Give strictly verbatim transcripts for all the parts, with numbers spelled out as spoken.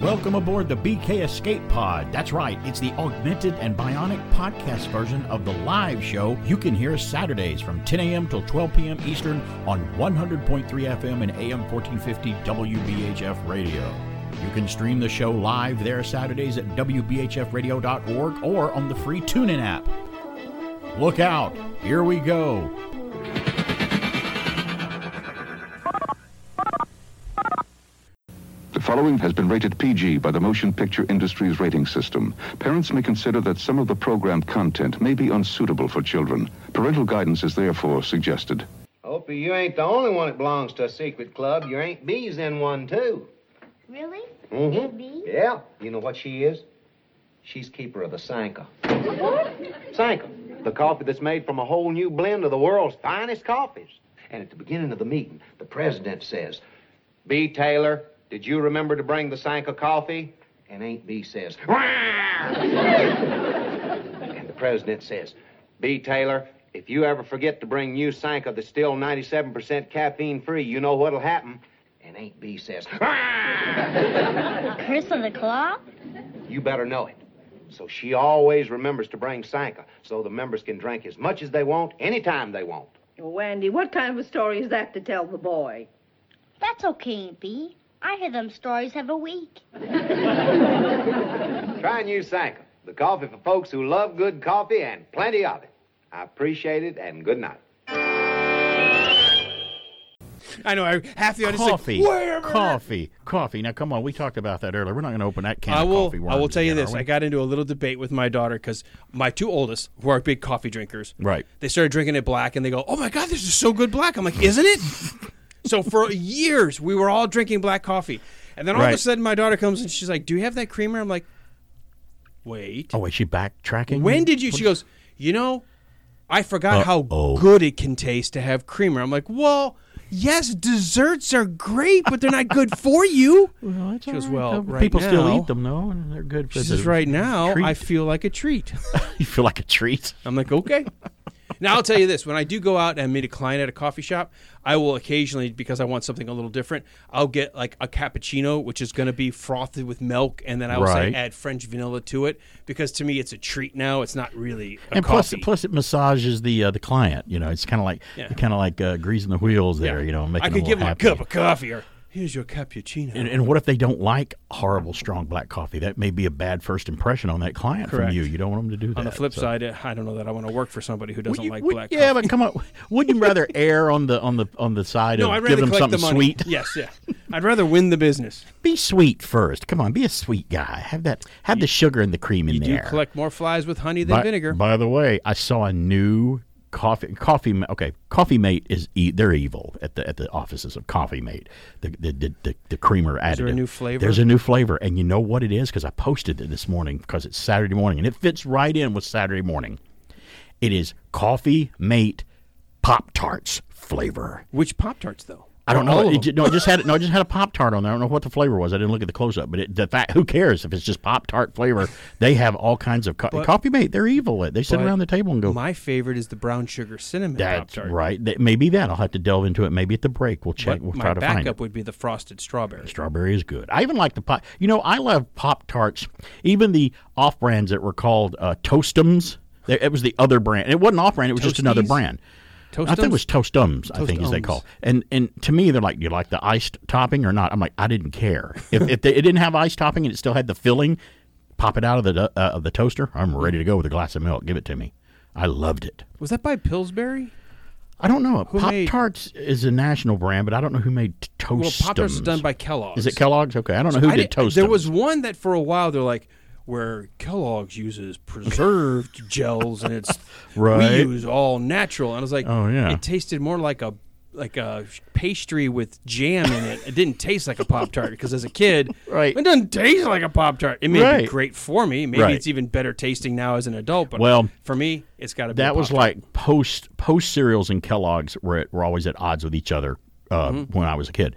Welcome aboard the B K Escape Pod. That's right, it's the augmented and bionic podcast version of the live show you can hear Saturdays from ten a.m. till twelve p.m. Eastern on one hundred point three F M and A M fourteen fifty W B H F Radio. You can stream the show live there Saturdays at w b h f radio dot org or on the free TuneIn app. Look out, here we go. The following has been rated P G by the Motion Picture Industry's rating system. Parents may consider that some of the program content may be unsuitable for children. Parental guidance is therefore suggested. Opie, you ain't the only one that belongs to a secret club. Your Aunt Bee's in one, too. Really? Mm-hmm. Aunt Bee? Yeah. You know what she is? She's keeper of the Sanka. What? Sanka. The coffee that's made from a whole new blend of the world's finest coffees. And at the beginning of the meeting, the president says, Bee Taylor, did you remember to bring the Sanka coffee? And Aunt Bee says, and the president says, Bee Taylor, if you ever forget to bring new Sanka that's still ninety-seven percent caffeine-free, you know what'll happen. And Aunt Bee says, Curse of the Claw? You better know it. So she always remembers to bring Sanka, so the members can drink as much as they want, anytime they want. Well, Wendy, what kind of a story is that to tell the boy? That's okay, Aunt Bee. I hear them stories every week. Try new Sanka, the coffee for folks who love good coffee and plenty of it. I appreciate it, and good night. I know, I, half the audience coffee, like, coffee, coffee. Now, come on, we talked about that earlier. We're not going to open that can I of will, coffee. I will tell you this. I got into a little debate with my daughter because my two oldest, who are big coffee drinkers, right? They started drinking it black, and they go, oh, my God, this is so good black. I'm like, isn't it? So for years, we were all drinking black coffee. And then all right. of a sudden, my daughter comes, and she's like, do you have that creamer? I'm like, wait. Oh, is she backtracking? When did you? She goes, you know, I forgot Uh-oh. how good it can taste to have creamer. I'm like, well, yes, desserts are great, but they're not good for you. Well, that's she goes, well, right. right People now, still eat them, though, and they're good for She says, right now, treat. I feel like a treat. You feel like a treat? I'm like, okay. Now, I'll tell you this. When I do go out and meet a client at a coffee shop, I will occasionally, because I want something a little different, I'll get like a cappuccino, which is going to be frothed with milk, and then I will right. say add French vanilla to it, because to me it's a treat now. It's not really a and coffee. And plus, plus it massages the uh, the client. You know, it's kind of like yeah. kind of like uh, greasing the wheels there. Yeah. You know, making I could give them happy. a cup of coffee or here's your cappuccino. And, and what if they don't like horrible, strong black coffee? That may be a bad first impression on that client Correct. from you. You don't want them to do that. On the flip so. side, I don't know that I want to work for somebody who doesn't you, like would, black yeah, coffee. Yeah, but come on. Wouldn't you rather err on the on the, on the side no, of give them something the sweet? Yes, yeah. I'd rather win the business. Be sweet first. Come on, be a sweet guy. Have that. Have you, the sugar and the cream in you there. You do collect more flies with honey than by, vinegar. By the way, I saw a new... Coffee, coffee. Okay, Coffee Mate is e- they're evil at the at the offices of Coffee Mate. The the the, the, the creamer additive. Is there a new flavor? There's a new flavor, and you know what it is because I posted it this morning because it's Saturday morning and it fits right in with Saturday morning. It is Coffee Mate Pop-Tarts flavor. Which Pop-Tarts though? I don't know. It, no, I just had no. I just had a Pop-Tart on there. I don't know what the flavor was. I didn't look at the close-up, but it, the fact, who cares if it's just Pop-Tart flavor? They have all kinds of co- but, Coffee Mate. They're evil. They sit around the table and go. My favorite is the brown sugar cinnamon Pop-Tart. That's right. That, maybe that. I'll have to delve into it. Maybe at the break we'll check. But we'll try to find it. My backup would be the frosted strawberry. Strawberry is good. I even like the pop. You know, I love Pop-Tarts. Even the off-brands that were called uh, Toastums. They, it was the other brand. It wasn't off-brand. It was Toasties? Just another brand. Toastums? I think it was Toastums, I think is they call. And and to me, they're like, do you like the iced topping or not? I'm like, I didn't care. If if they, it didn't have iced topping and it still had the filling, pop it out of the uh, of the toaster. I'm ready to go with a glass of milk. Give it to me. I loved it. Was that by Pillsbury? I don't know. Who Pop-Tarts made... is a national brand, but I don't know who made Toastums. Well, Pop-Tarts is done by Kellogg's. Is it Kellogg's? Okay, I don't know who I did, did Toastums. There was one that for a while they're like, where Kellogg's uses preserved gels and it's right. we use all natural. And I was like, oh, yeah. It tasted more like a like a pastry with jam in it. It didn't taste like a Pop-Tart because as a kid, right. it doesn't taste like a Pop-Tart. It may right. be great for me. Maybe right. it's even better tasting now as an adult. But well, for me, it's got to be That was like post post cereals and Kellogg's were at, were always at odds with each other uh, mm-hmm. when I was a kid.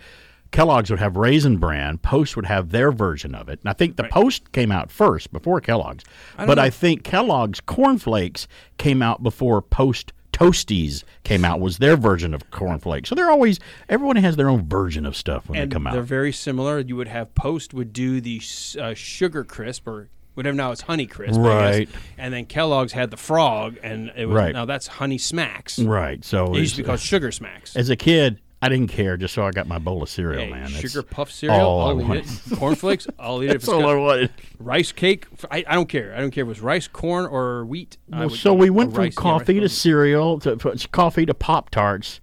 Kellogg's would have Raisin Bran. Post would have their version of it. And I think the right. Post came out first before Kellogg's. I but know. I think Kellogg's Corn Flakes came out before Post Toasties came out, was their version of cornflakes. So they're always, everyone has their own version of stuff when and they come out. They're very similar. You would have Post would do the uh, Sugar Crisp or whatever, now it's Honey Crisp. Right. I guess. And then Kellogg's had the Frog, and it was, right. now that's Honey Smacks. Right. So it used to be called uh, Sugar Smacks. As a kid, I didn't care, just so I got my bowl of cereal, hey, man. Sugar That's puff cereal, all I'll I eat wanted. It. Cornflakes, I'll eat it. That's if it's all I wanted. Rice cake, I, I don't care. I don't care if it was rice, corn, or wheat. Well, so we went from coffee to cereal, to coffee to Pop-Tarts,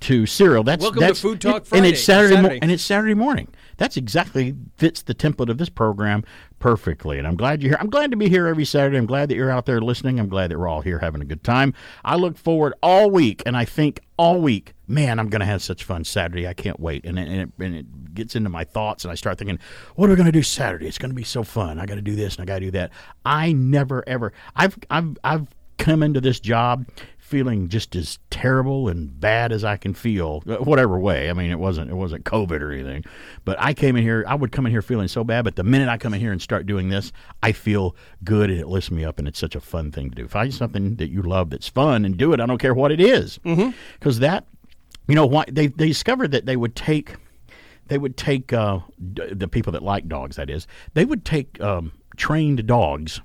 to cereal. That's Welcome that's, to Food Talk Friday. And it's Saturday, Saturday. Mo- and it's Saturday morning. That's exactly fits the template of this program perfectly. And I'm glad you're here. I'm glad to be here every Saturday. I'm glad that you're out there listening. I'm glad that we're all here having a good time. I look forward all week, and I think all week, man, I'm going to have such fun Saturday. I can't wait. And it, and, it, and it gets into my thoughts, and I start thinking, what are we going to do Saturday? It's going to be so fun. I got to do this, and I got to do that. I never, ever. I've, I've, I've come into this job feeling just as terrible and bad as I can feel, whatever way. I mean, it wasn't it wasn't COVID or anything, but I came in here, I would come in here feeling so bad, but the minute I come in here and start doing this, I feel good, and it lifts me up, and it's such a fun thing to do. Find something that you love that's fun and do it. I don't care what it is. Mm-hmm. Because that, you know, why they, they discovered that they would take, they would take uh, d- the people that like dogs, that is, they would take um, trained dogs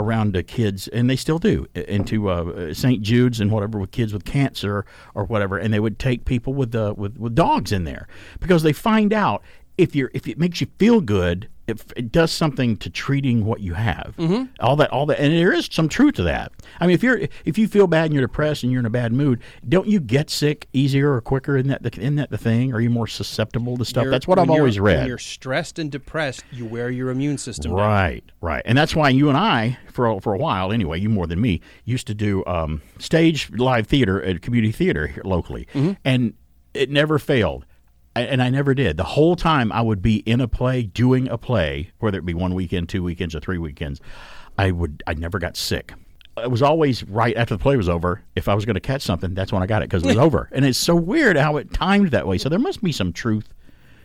around the kids, and they still do, into uh, Saint Jude's and whatever with kids with cancer or whatever, and they would take people with uh, with, with dogs in there, because they find out if you're if it makes you feel good, if it does something to treating what you have. Mm-hmm. All that, all that, and there is some truth to that. I mean, if you're if you feel bad and you're depressed and you're in a bad mood, don't you get sick easier or quicker? Isn't that the, isn't that the thing? Are you more susceptible to stuff? You're, that's what I've always read. When you're stressed and depressed, you wear your immune system down. Right, right, and that's why you and I, for for a while anyway, you more than me, used to do um, stage live theater at community theater here locally, mm-hmm. and it never failed. And I never did. The whole time I would be in a play, doing a play, whether it be one weekend, two weekends, or three weekends, I would. I never got sick. It was always right after the play was over. If I was going to catch something, that's when I got it, because it was over. And it's so weird how it timed that way. So there must be some truth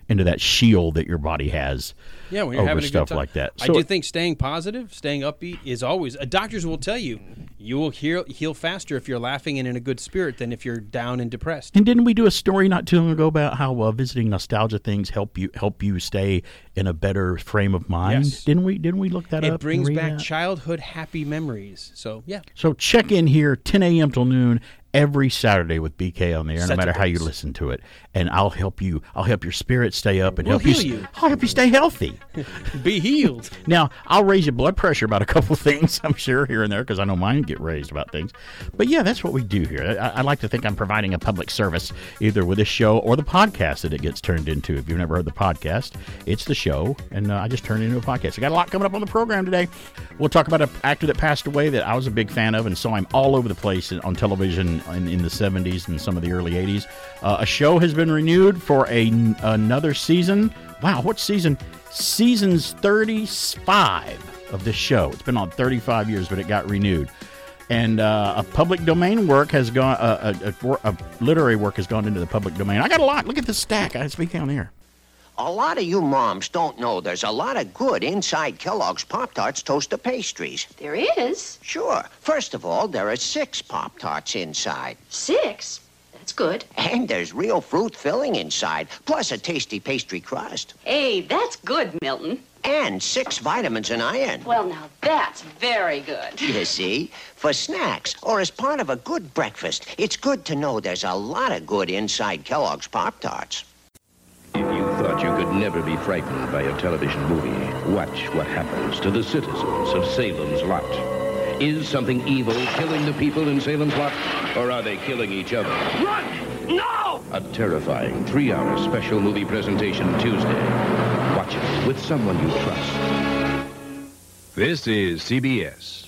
into that shield that your body has, yeah, when you're over having a stuff good time. Like that. So I do it, think staying positive, staying upbeat is always. Uh, doctors will tell you, you will heal, heal faster if you're laughing and in a good spirit than if you're down and depressed. And didn't we do a story not too long ago about how uh, visiting nostalgia things help you help you stay in a better frame of mind? Yes. Didn't we? Didn't we look that it up? It brings back that? Childhood happy memories. So yeah. So check in here ten a.m. till noon. Every Saturday with B K on the air, Such no matter how you listen to it, and I'll help you. I'll help your spirit stay up, and we'll help you, you. I'll help you stay healthy, be healed. Now I'll raise your blood pressure about a couple things, I'm sure, here and there, because I know mine get raised about things. But yeah, that's what we do here. I, I like to think I'm providing a public service, either with this show or the podcast that it gets turned into. If you've never heard the podcast, it's the show, and uh, I just turned it into a podcast. I got a lot coming up on the program today. We'll talk about an actor that passed away that I was a big fan of and saw him all over the place on television. In, in the seventies and some of the early eighties. Uh, a show has been renewed for a, another season. Wow, what season? Seasons thirty-five of this show. It's been on thirty-five years, but it got renewed. And uh, a public domain work has gone, uh, a, a, a literary work has gone into the public domain. I got a lot. Look at the stack. I speak down here. A lot of you moms don't know there's a lot of good inside Kellogg's Pop-Tarts Toaster Pastries. There is? Sure. First of all, there are six Pop-Tarts inside. Six? That's good. And there's real fruit filling inside, plus a tasty pastry crust. Hey, that's good, Milton. And six vitamins and iron. Well, now that's very good. You see, for snacks or as part of a good breakfast, it's good to know there's a lot of good inside Kellogg's Pop-Tarts. If you thought you could never be frightened by a television movie, watch what happens to the citizens of Salem's Lot. Is something evil killing the people in Salem's Lot, or are they killing each other? Run! No! A terrifying three-hour special movie presentation Tuesday. Watch it with someone you trust. This is C B S.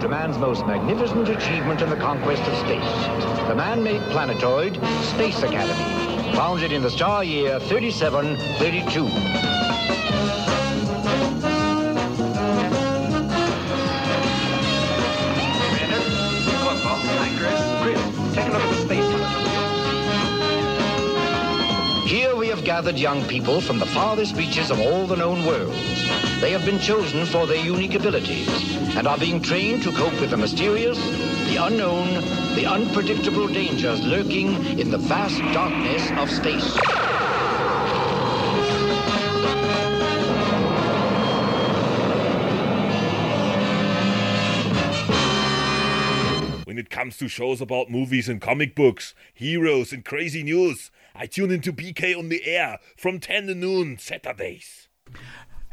To man's most magnificent achievement in the conquest of space, the man-made planetoid Space Academy, founded in the star year thirty-seven thirty-two. Commander, look, Bob, I'm Chris. Chris, take a look at the space telescope. Here we have gathered young people from the farthest reaches of all the known worlds. They have been chosen for their unique abilities and are being trained to cope with the mysterious, the unknown, the unpredictable dangers lurking in the vast darkness of space. When it comes to shows about movies and comic books, heroes and crazy news, I tune into B K on the Air from ten to noon Saturdays.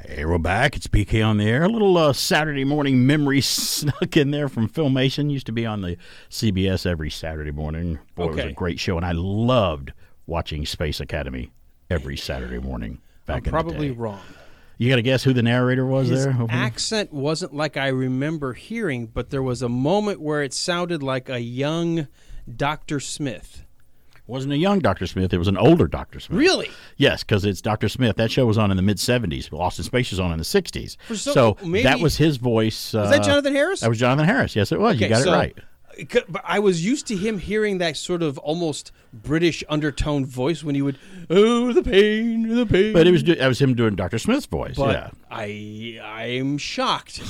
Hey, we're back. It's B K on the Air. A little uh, Saturday morning memory snuck in there from Filmation. Used to be on the C B S every Saturday morning. Boy, okay. It was a great show, and I loved watching Space Academy every Saturday morning back I'm in probably the day. Wrong. You got to guess who the narrator was His there? His accent wasn't like I remember hearing, but there was a moment where it sounded like a young Doctor Smith. It wasn't a young Doctor Smith. It was an older Doctor Smith. Really? Yes, because it's Doctor Smith. That show was on in the mid-seventies. Lost in Space was on in the sixties. For so so maybe, that was his voice. Uh, was that Jonathan Harris? That was Jonathan Harris. Yes, it was. Okay, you got so, it right. But I was used to him hearing that sort of almost British undertone voice when he would, oh, the pain, the pain. But it was that was him doing Doctor Smith's voice. But yeah. I I am shocked.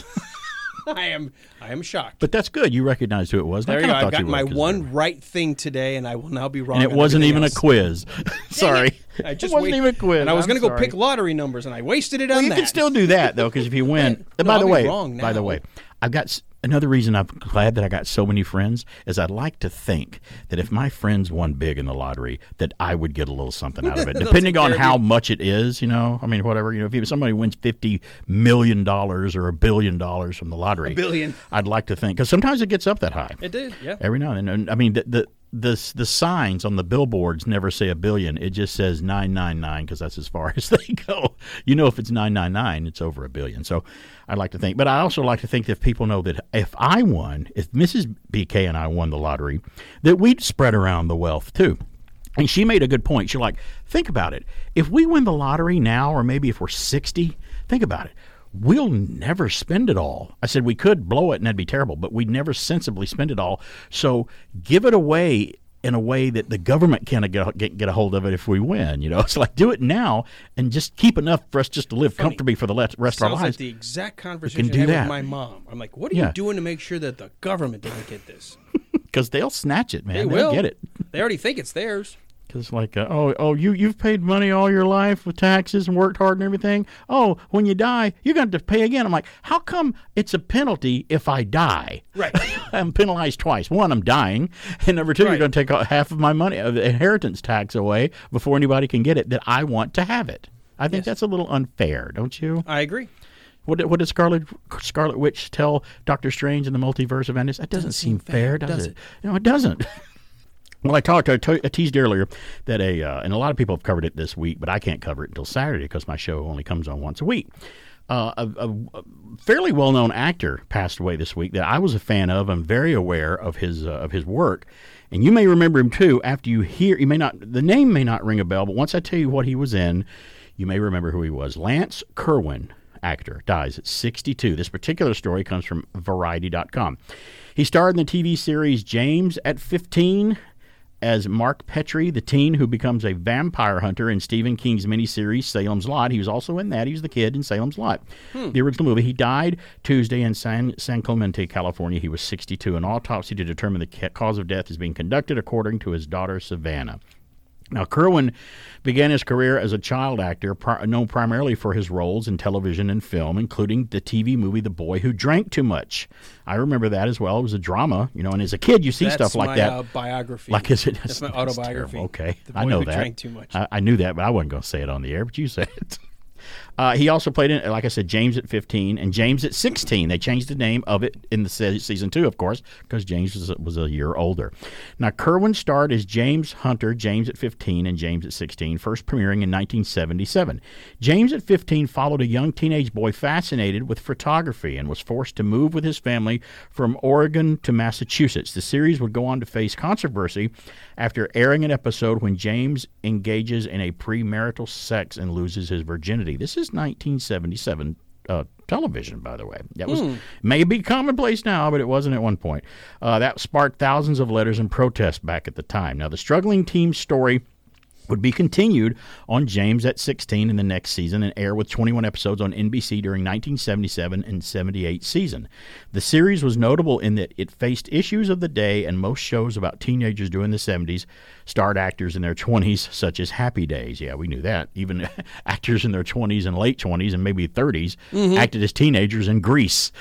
I am I am shocked. But that's good. You recognized who it was. There I you go. I got my one right thing today, and I will now be wrong. And it wasn't even else. a quiz. Sorry. It. I just it wasn't wait. even a quiz. And I was going to go pick lottery numbers, and I wasted it on well, you that. You can still do that, though, because if you win. no, by I'll the way, wrong now. By the way, I've got another reason I'm glad that I got so many friends is I'd like to think that if my friends won big in the lottery, that I would get a little something out of it, depending on how much it is, you know. I mean, whatever, you know, if somebody wins fifty million dollars or a billion dollars from the lottery, a billion. I'd like to think, because sometimes it gets up that high. It did, yeah. Every now and then. And, I mean, the, the The the signs on the billboards never say a billion. It just says nine nine nine because that's as far as they go. You know, if it's nine nine nine, it's over a billion. So I'd like to think. But I also like to think that if people know that if I won, if Missus B K and I won the lottery, that we'd spread around the wealth too. And she made a good point. She's like, think about it. If we win the lottery now, or maybe if we're sixty, think about it. We'll never spend it all. I said we could blow it and that'd be terrible, but we'd never sensibly spend it all. So give it away in a way that the government can't get, get a hold of it if we win. You know, it's like do it now and just keep enough for us just to live Funny. comfortably for the rest Sounds of our lives. Sounds like the exact conversation I had that. with my mom. I'm like, what are yeah. you doing to make sure that the government doesn't get this? Because they'll snatch it, man. They will. They'll get it. They already think it's theirs. It's like, uh, oh, oh, you, you've paid money all your life with taxes and worked hard and everything. Oh, when you die, you're going to have to pay again. I'm like, how come it's a penalty if I die? Right. I'm penalized twice. One, I'm dying. And number two, right. you're going to take half of my money, of the inheritance tax away before anybody can get it that I want to have it. I think yes. that's a little unfair, don't you? I agree. What did, what did Scarlet, Scarlet Witch tell Doctor Strange in the Multiverse of Madness? That doesn't, doesn't seem fair, fair does, does it? it? No, it doesn't. Well, I talked, I, te- I teased earlier that a, uh, and a lot of people have covered it this week, but I can't cover it until Saturday because my show only comes on once a week. Uh, a, a, a fairly well-known actor passed away this week that I was a fan of. I'm very aware of his uh, of his work, and you may remember him too. After you hear, you may not, the name may not ring a bell, but once I tell you what he was in, you may remember who he was. Lance Kerwin, actor, dies at sixty-two. This particular story comes from variety dot com. He starred in the T V series James at fifteen. As Mark Petrie, the teen who becomes a vampire hunter in Stephen King's miniseries Salem's Lot. He was also in that. He was the kid in Salem's Lot, hmm. the original movie. He died Tuesday in San, San Clemente, California. He was sixty-two. An autopsy to determine the cause of death is being conducted according to his daughter, Savannah. Now, Kerwin began his career as a child actor, pr- known primarily for his roles in television and film, including the T V movie The Boy Who Drank Too Much. I remember that as well. It was a drama, you know, and as a kid, you see that's stuff like my, that. That's uh, my biography. Like, is it, that's, that's my autobiography. That's okay, the boy I know who that. Drank too much. I, I knew that, but I wasn't going to say it on the air, but you said it. Uh, he also played in, like I said, James at fifteen and James at sixteen. They changed the name of it in the se- season two, of course, because James was, was a year older. Now, Kerwin starred as James Hunter, James at fifteen, and James at sixteen, first premiering in nineteen seventy-seven. James at fifteen followed a young teenage boy fascinated with photography and was forced to move with his family from Oregon to Massachusetts. The series would go on to face controversy after airing an episode when James engages in a premarital sex and loses his virginity. This is nineteen seventy-seven uh, television, by the way. That was mm. maybe commonplace now, but it wasn't at one point. Uh, that sparked thousands of letters and protests back at the time. Now, the struggling teen's story would be continued on James at sixteen in the next season and air with twenty-one episodes on N B C during nineteen seventy-seven and seventy-eight season. The series was notable in that it faced issues of the day and most shows about teenagers during the seventies starred actors in their twenties, such as Happy Days. Yeah, we knew that. Even actors in their twenties and late twenties and maybe thirties mm-hmm. acted as teenagers in Grease.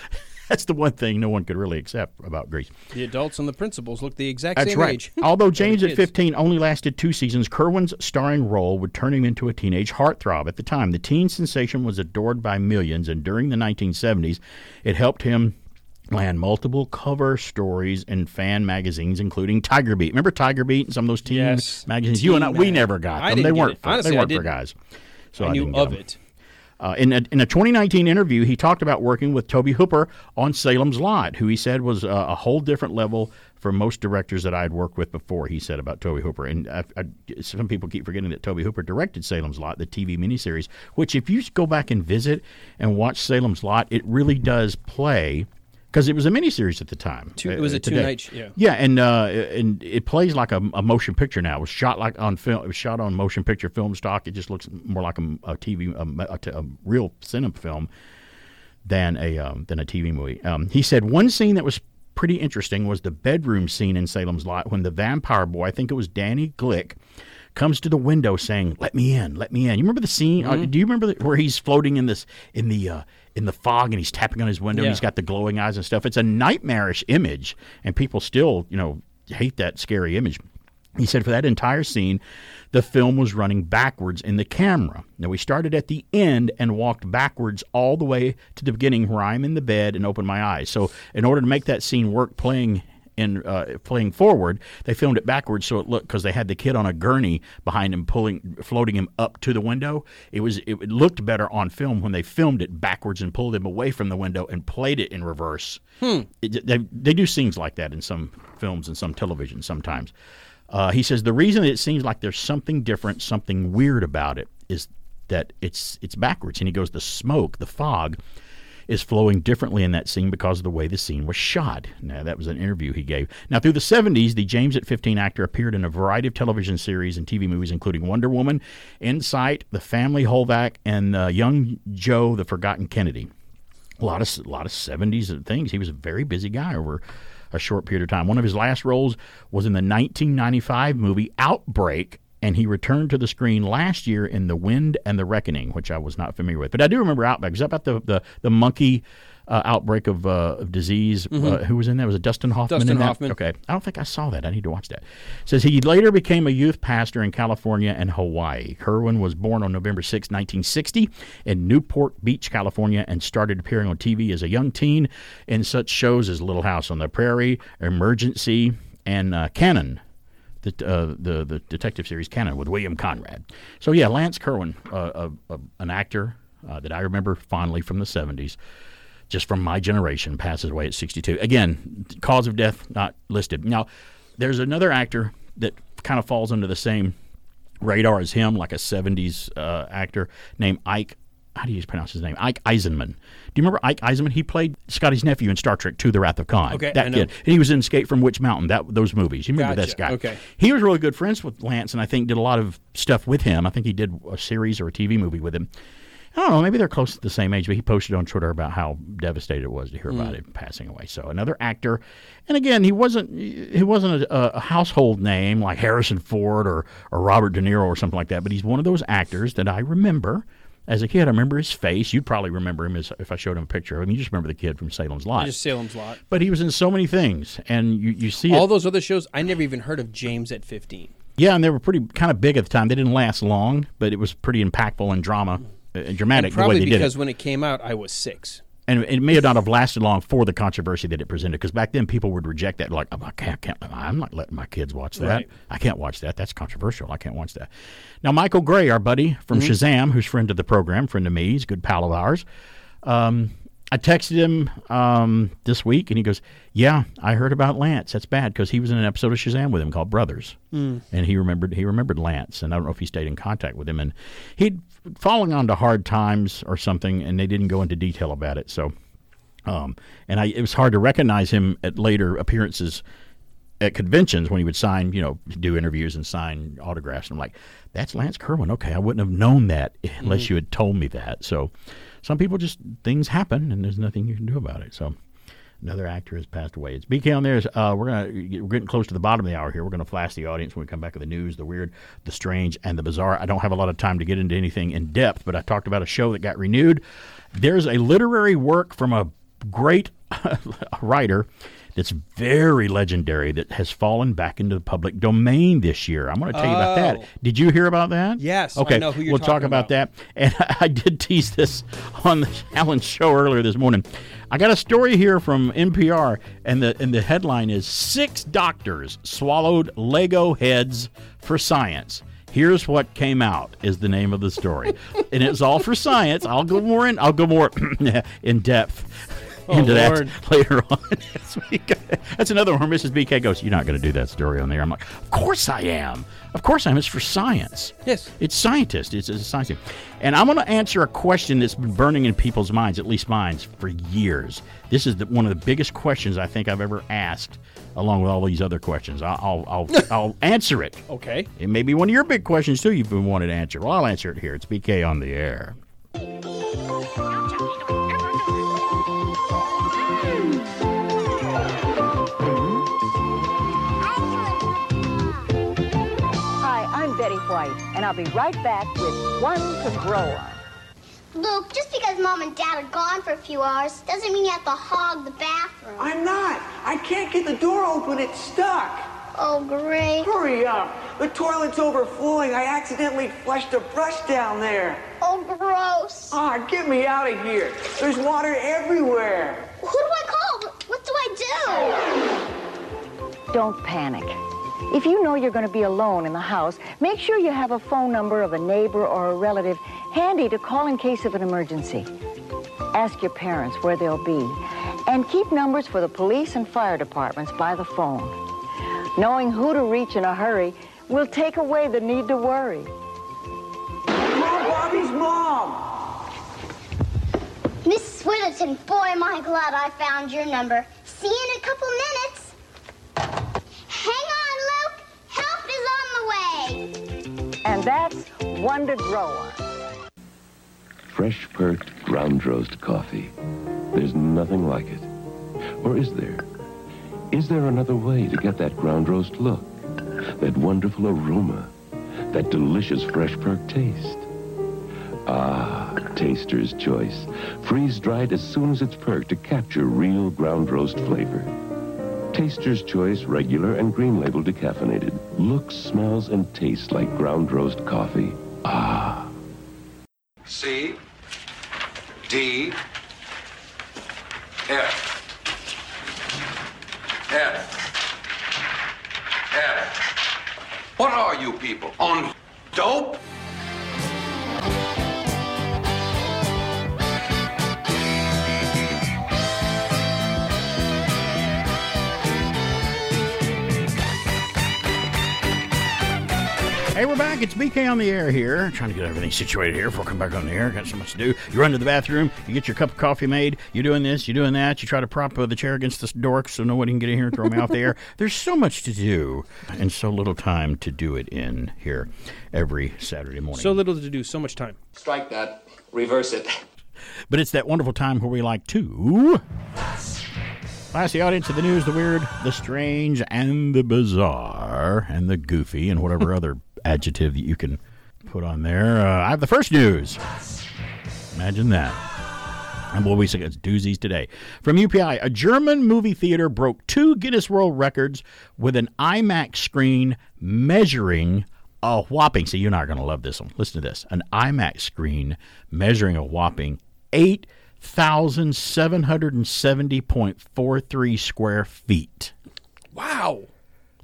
That's the one thing no one could really accept about Grease. The adults and the principals look the exact That's same right. age. Although James at fifteen only lasted two seasons, Kerwin's starring role would turn him into a teenage heartthrob. At the time, the teen sensation was adored by millions, and during the nineteen seventies, it helped him land multiple cover stories in fan magazines, including Tiger Beat. Remember Tiger Beat and some of those teen yes. magazines? Teen you and I, we never got them. They weren't, for, Honestly, they weren't for guys. So I, I knew of it. Uh, in, a, in a twenty nineteen interview, he talked about working with Tobe Hooper on Salem's Lot, who he said was uh, a whole different level for most directors that I had worked with before, he said about Tobe Hooper. And I, I, some people keep forgetting that Tobe Hooper directed Salem's Lot, the T V miniseries, which if you go back and visit and watch Salem's Lot, it really does play, because it was a miniseries at the time. Two, it was uh, a two-night, yeah. Yeah, and uh, and it plays like a, a motion picture now. It was shot like on film. It was shot on motion picture film stock. It just looks more like a, a T V, a, a, a real cinema film than a um, than a T V movie. Um, he said one scene that was pretty interesting was the bedroom scene in Salem's Lot when the vampire boy, I think it was Danny Glick, comes to the window saying, "Let me in, let me in." You remember the scene? Mm-hmm. Uh, do you remember the, where he's floating in this in the uh, in the fog and he's tapping on his window? Yeah. And he's got the glowing eyes and stuff. It's a nightmarish image, and people still, you know, hate that scary image. He said for that entire scene, the film was running backwards in the camera. Now, we started at the end and walked backwards all the way to the beginning where I'm in the bed and opened my eyes. So in order to make that scene work, playing in uh, playing forward, they filmed it backwards so it looked, because they had the kid on a gurney behind him, pulling, floating him up to the window. It was it looked better on film when they filmed it backwards and pulled him away from the window and played it in reverse. Hmm. It, they, they do scenes like that in some films and some television sometimes. Uh, he says the reason it seems like there's something different, something weird about it is that it's it's backwards. And he goes, the smoke, the fog, is flowing differently in that scene because of the way the scene was shot. Now, that was an interview he gave. Now, through the seventies, the James at fifteen actor appeared in a variety of television series and T V movies, including Wonder Woman, Insight, The Family, Holvac, and uh, Young Joe, The Forgotten Kennedy. A lot of, a lot of seventies things. He was a very busy guy over a short period of time. One of his last roles was in the nineteen ninety-five movie Outbreak, and he returned to the screen last year in The Wind and the Reckoning, which I was not familiar with. But I do remember Outbreak. Was that about the, the, the monkey uh, outbreak of, uh, of disease? Mm-hmm. Uh, who was in that? Was it Dustin Hoffman? Dustin in that? Hoffman. Okay. I don't think I saw that. I need to watch that. Says he later became a youth pastor in California and Hawaii. Kerwin was born on November sixth, nineteen sixty in Newport Beach, California, and started appearing on T V as a young teen in such shows as Little House on the Prairie, Emergency, and uh, Cannon. The, uh, the the detective series Cannon with William Conrad. So, yeah, Lance Kerwin, uh, uh, uh, an actor uh, that I remember fondly from the seventies, just from my generation, passes away at sixty-two. Again, cause of death not listed. Now, there's another actor that kind of falls under the same radar as him, like a seventies uh, actor named Ike. How do you pronounce his name? Ike Eisenman. Do you remember Ike Eisenman? He played Scotty's nephew in Star Trek two, The Wrath of Khan. Okay, that kid. He was in Escape from Witch Mountain, that those movies. You remember gotcha. This guy. Okay. He was really good friends with Lance, and I think did a lot of stuff with him. I think he did a series or a T V movie with him. I don't know, maybe they're close to the same age, but he posted on Twitter about how devastated it was to hear mm. about it passing away. So another actor, and again, he wasn't he wasn't a, a household name like Harrison Ford or, or Robert De Niro or something like that, but he's one of those actors that I remember. As a kid, I remember his face. You'd probably remember him as, if I showed him a picture of him. You just remember the kid from Salem's Lot. Just Salem's Lot. But he was in so many things, and you, you see all it. Those other shows, I never even heard of James at fifteen. Yeah, and they were pretty kind of big at the time. They didn't last long, but it was pretty impactful and drama, uh, dramatic. And probably the way they because did it. When it came out, I was six. And it may have not have lasted long for the controversy that it presented, because back then people would reject that, like, oh, I can't, can't, I'm not letting my kids watch that. Right. I can't watch that. That's controversial. I can't watch that. Now, Michael Gray, our buddy from mm-hmm. Shazam, who's friend of the program, friend of me, he's a good pal of ours. Um, I texted him um, this week, and he goes, yeah, I heard about Lance. That's bad, because he was in an episode of Shazam with him called Brothers, mm. and he remembered he remembered Lance, and I don't know if he stayed in contact with him, and he'd falling on to hard times or something, and they didn't go into detail about it. So, um, and I, it was hard to recognize him at later appearances at conventions when he would sign, you know, do interviews and sign autographs. And I'm like, that's Lance Kerwin. Okay, I wouldn't have known that unless mm-hmm. you had told me that. So some people just, things happen and there's nothing you can do about it. So another actor has passed away. It's B K on there. Uh, we're gonna, we're getting close to the bottom of the hour here. We're going to flash the audience when we come back with the news, the weird, the strange, and the bizarre. I don't have a lot of time to get into anything in depth, but I talked about a show that got renewed. There's a literary work from a great writer that's very legendary that has fallen back into the public domain this year. I'm going to tell you oh. about that. Did you hear about that? Yes. Okay. I know who you're we'll talk about, about that. And I, I did tease this on the Alan's show earlier this morning. I got a story here from N P R, and the and the headline is Six Doctors Swallowed Lego Heads for Science. Here's What Came Out is the name of the story. And it's all for science. I'll go more in I'll go more in depth. Oh, into Lord. That later on this week. That's another one where Missus B K goes, you're not going to do that story on there. I'm like, of course I am. Of course I am. It's for science. Yes. It's scientist. It's, it's a science. And I'm going to answer a question that's been burning in people's minds, at least mine, for years. This is the, one of the biggest questions I think I've ever asked, along with all these other questions. I'll I'll, I'll, I'll answer it. Okay. It may be one of your big questions, too, you've been wanting to answer. Well, I'll answer it here. It's B K on the air. And I'll be right back with One to Grow On. Luke, just because Mom and Dad are gone for a few hours doesn't mean you have to hog the bathroom. I'm not. I can't get the door open. It's stuck. Oh, great. Hurry up. The toilet's overflowing. I accidentally flushed a brush down there. Oh, gross. Ah, get me out of here. There's water everywhere. Who do I call? What do I do? Don't panic. If you know you're going to be alone in the house, make sure you have a phone number of a neighbor or a relative handy to call in case of an emergency. Ask your parents where they'll be, and keep numbers for the police and fire departments by the phone. Knowing who to reach in a hurry will take away the need to worry. Mom, Bobby's mom! Missus Witherton, boy, am I glad I found your number. See you in a couple minutes. Hang on! And that's One to Grow On. Fresh, pert, ground roast coffee. There's nothing like it. Or is there? Is there another way to get that ground roast look? That wonderful aroma? That delicious fresh perk taste? Ah, Taster's Choice. Freeze-dried as soon as it's perked to capture real ground roast flavor. Taster's Choice regular and green label decaffeinated. Looks, smells, and tastes like ground roast coffee. Ah. C. D. F. F. F. What are you people? On dope? Hey, we're back. It's B K on the air here. Trying to get everything situated here before I come back on the air. Got so much to do. You run to the bathroom. You get your cup of coffee made. You're doing this. You're doing that. You try to prop uh, the chair against the door so nobody can get in here and throw me off the air. There's so much to do and so little time to do it in here every Saturday morning. So little to do. So much time. Strike that. Reverse it. But it's that wonderful time where we like to... Last, the audience of the news, the weird, the strange, and the bizarre, and the goofy, and whatever other adjective that you can put on there. Uh, I have the first news. Imagine that. And boy, we say it's doozies today. From U P I, a German movie theater broke two Guinness World Records with an IMAX screen measuring a whopping, see, you're not going to love this one. Listen to this. An IMAX screen measuring a whopping eight one thousand seven hundred seventy point four three square feet. Wow.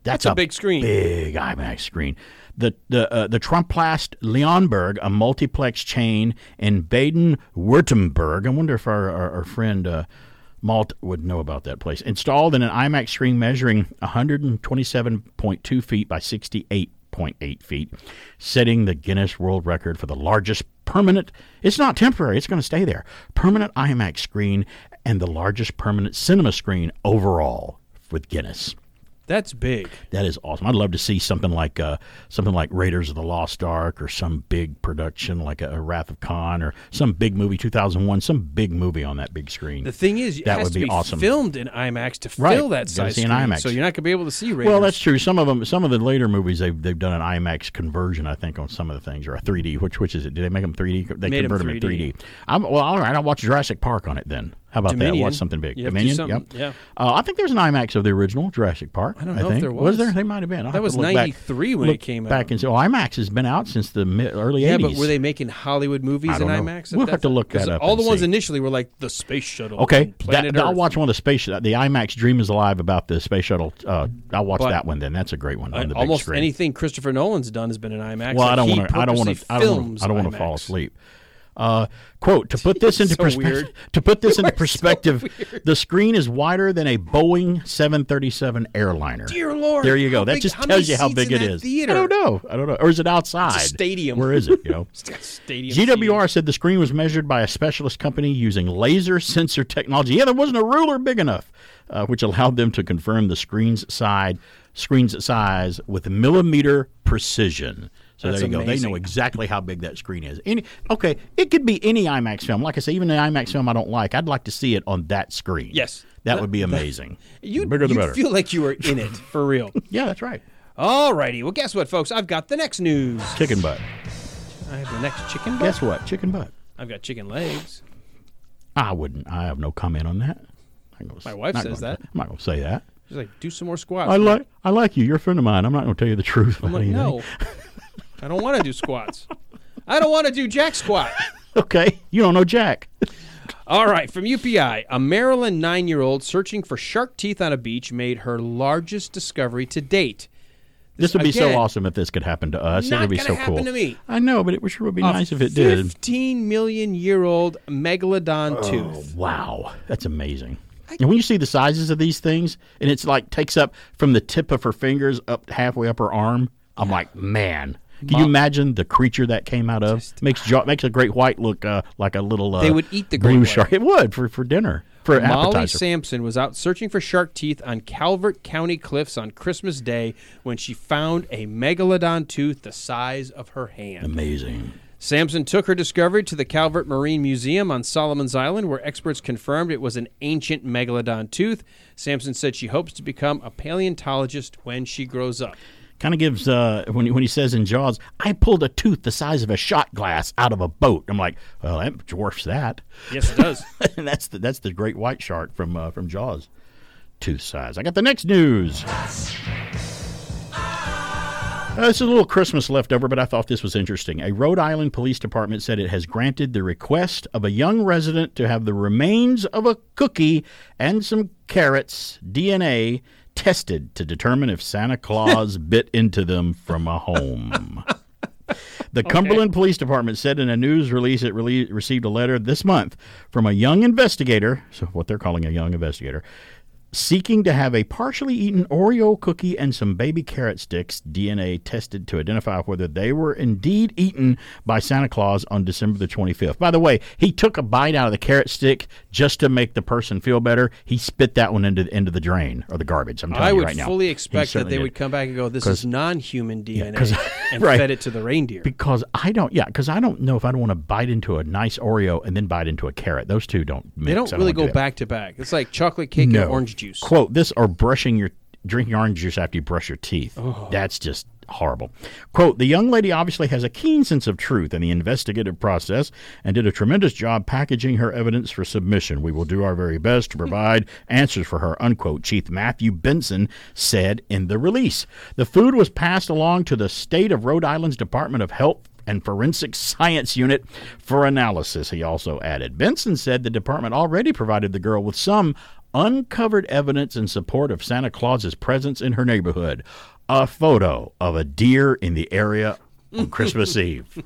That's, That's a, a big screen. Big IMAX screen. The the uh, the Tromplast Leonberg, a multiplex chain in Baden-Württemberg. I wonder if our, our, our friend uh, Malt would know about that place. Installed in an IMAX screen measuring one hundred twenty-seven point two feet by sixty-eight point eight feet, setting the Guinness World Record for the largest permanent, it's not temporary, it's going to stay there, permanent IMAX screen and the largest permanent cinema screen overall with Guinness. That's big. That is awesome. I'd love to see something like uh, something like Raiders of the Lost Ark or some big production like a, a Wrath of Khan or some big movie, two thousand one, some big movie on that big screen. The thing is, that it has would to be, be awesome. Filmed in IMAX to right. fill that size screen, IMAX. So you're not going to be able to see Raiders. Well, that's true. Some of them, some of the later movies, they've they've done an IMAX conversion, I think, on some of the things, or a three D. Which which is it? Did they make them three D? They made convert them, them in three D. I'm, well, all right, I'll watch Jurassic Park on it then. How about Dominion. that? What's something big? Dominion? Something, yep. Yeah. Uh, I think there's an IMAX of the original Jurassic Park. I don't know I think. if there was. Was there? They might have been. I'll that was ninety-three back, when it came back out. And say, oh, IMAX has been out since the mid, early yeah, eighties. Yeah, but were they making Hollywood movies in know. IMAX? We'll have to look that up. All the ones see. initially were like the Space Shuttle. Okay. That, I'll watch one of the Space Shuttle. The IMAX Dream is Alive about the Space Shuttle. Uh, I'll watch but, that one then. That's a great one. Uh, on the almost big screen. Anything Christopher Nolan's done has been in IMAX. Well, I don't want to. I don't want to. I don't want to fall asleep. Uh, quote, to put this into so perspective, to put this into perspective, so the screen is wider than a Boeing seven thirty-seven airliner. Dear Lord. There you go. That big, just tells you how big it is. Theater? I don't know. I don't know. Or is it outside? It's a stadium. Where is it? You know? stadium. G W R stadium. said the screen was measured by a specialist company using laser sensor technology. Yeah, there wasn't a ruler big enough, uh, which allowed them to confirm the screen's size, screen's size with millimeter precision. So That's there you go. Amazing. They know exactly how big that screen is. Any, okay, it could be any IMAX film. Like I say, even an IMAX film I don't like, I'd like to see it on that screen. Yes. That, that would be amazing. That, you'd, the bigger the you'd better. Feel like you were in it, for real. Yeah, that's right. All righty. Well, guess what, folks? I've got the next news. Chicken butt. I have the next chicken butt? Guess what? Chicken butt. I've got chicken legs. I wouldn't. I have no comment on that. I'm gonna, My wife says that. I'm not going to say that. She's like, do some more squats. I like, I like you. You're a friend of mine. I'm not going to tell you the truth. I'm like, anything. no. I don't want to do squats. I don't want to do jack squat. Okay. You don't know jack. All right. From U P I, a Maryland nine-year-old searching for shark teeth on a beach made her largest discovery to date. This, this would be again, so awesome if this could happen to us. It would be so cool. To me. I know, but it sure would be a nice if it did. fifteen million year old megalodon oh, tooth. Wow. That's amazing. And when you see the sizes of these things, and it's like takes up from the tip of her fingers up halfway up her arm, I'm like, man. Can Mom. you imagine the creature that came out of? Just, makes makes a great white look uh, like a little uh, they would eat the great blue white. shark. It would for, for dinner, for an appetizer. Molly Sampson was out searching for shark teeth on Calvert County cliffs on Christmas Day when she found a megalodon tooth the size of her hand. Amazing. Sampson took her discovery to the Calvert Marine Museum on Solomon's Island, where experts confirmed it was an ancient megalodon tooth. Sampson said she hopes to become a paleontologist when she grows up. Kind of gives, uh, when he, when he says in Jaws, I pulled a tooth the size of a shot glass out of a boat. I'm like, well, that dwarfs that. Yes, it does. And that's the, that's the great white shark from uh, from Jaws. Tooth size. I got the next news. Uh, this is a little Christmas leftover, but I thought this was interesting. A Rhode Island police department said it has granted the request of a young resident to have the remains of a cookie and some carrots D N A tested to determine if Santa Claus bit into them from a home. The okay. Cumberland Police Department said in a news release it re- received a letter this month from a young investigator, so what they're calling a young investigator, seeking to have a partially eaten Oreo cookie and some baby carrot sticks D N A tested to identify whether they were indeed eaten by Santa Claus on December the twenty-fifth. By the way, he took a bite out of the carrot stick just to make the person feel better. He spit that one into the, into the drain or the garbage. I'm telling I you right now. I would fully expect that they did. would come back and go, this is non-human D N A, yeah, and right. fed it to the reindeer. Because I don't, yeah, because I don't know if I don't want to bite into a nice Oreo and then bite into a carrot. Those two don't mix. They don't really don't go do back to back. It's like chocolate cake no. and orange juice. Quote, this or brushing your drinking orange juice after you brush your teeth. Oh. That's just horrible. Quote, the young lady obviously has a keen sense of truth in the investigative process and did a tremendous job packaging her evidence for submission. We will do our very best to provide answers for her, unquote, Chief Matthew Benson said in the release. The food was passed along to the state of Rhode Island's Department of Health and Forensic Science Unit for analysis, he also added. Benson said the department already provided the girl with some uncovered evidence in support of Santa Claus's presence in her neighborhood. A photo of a deer in the area on Christmas Eve.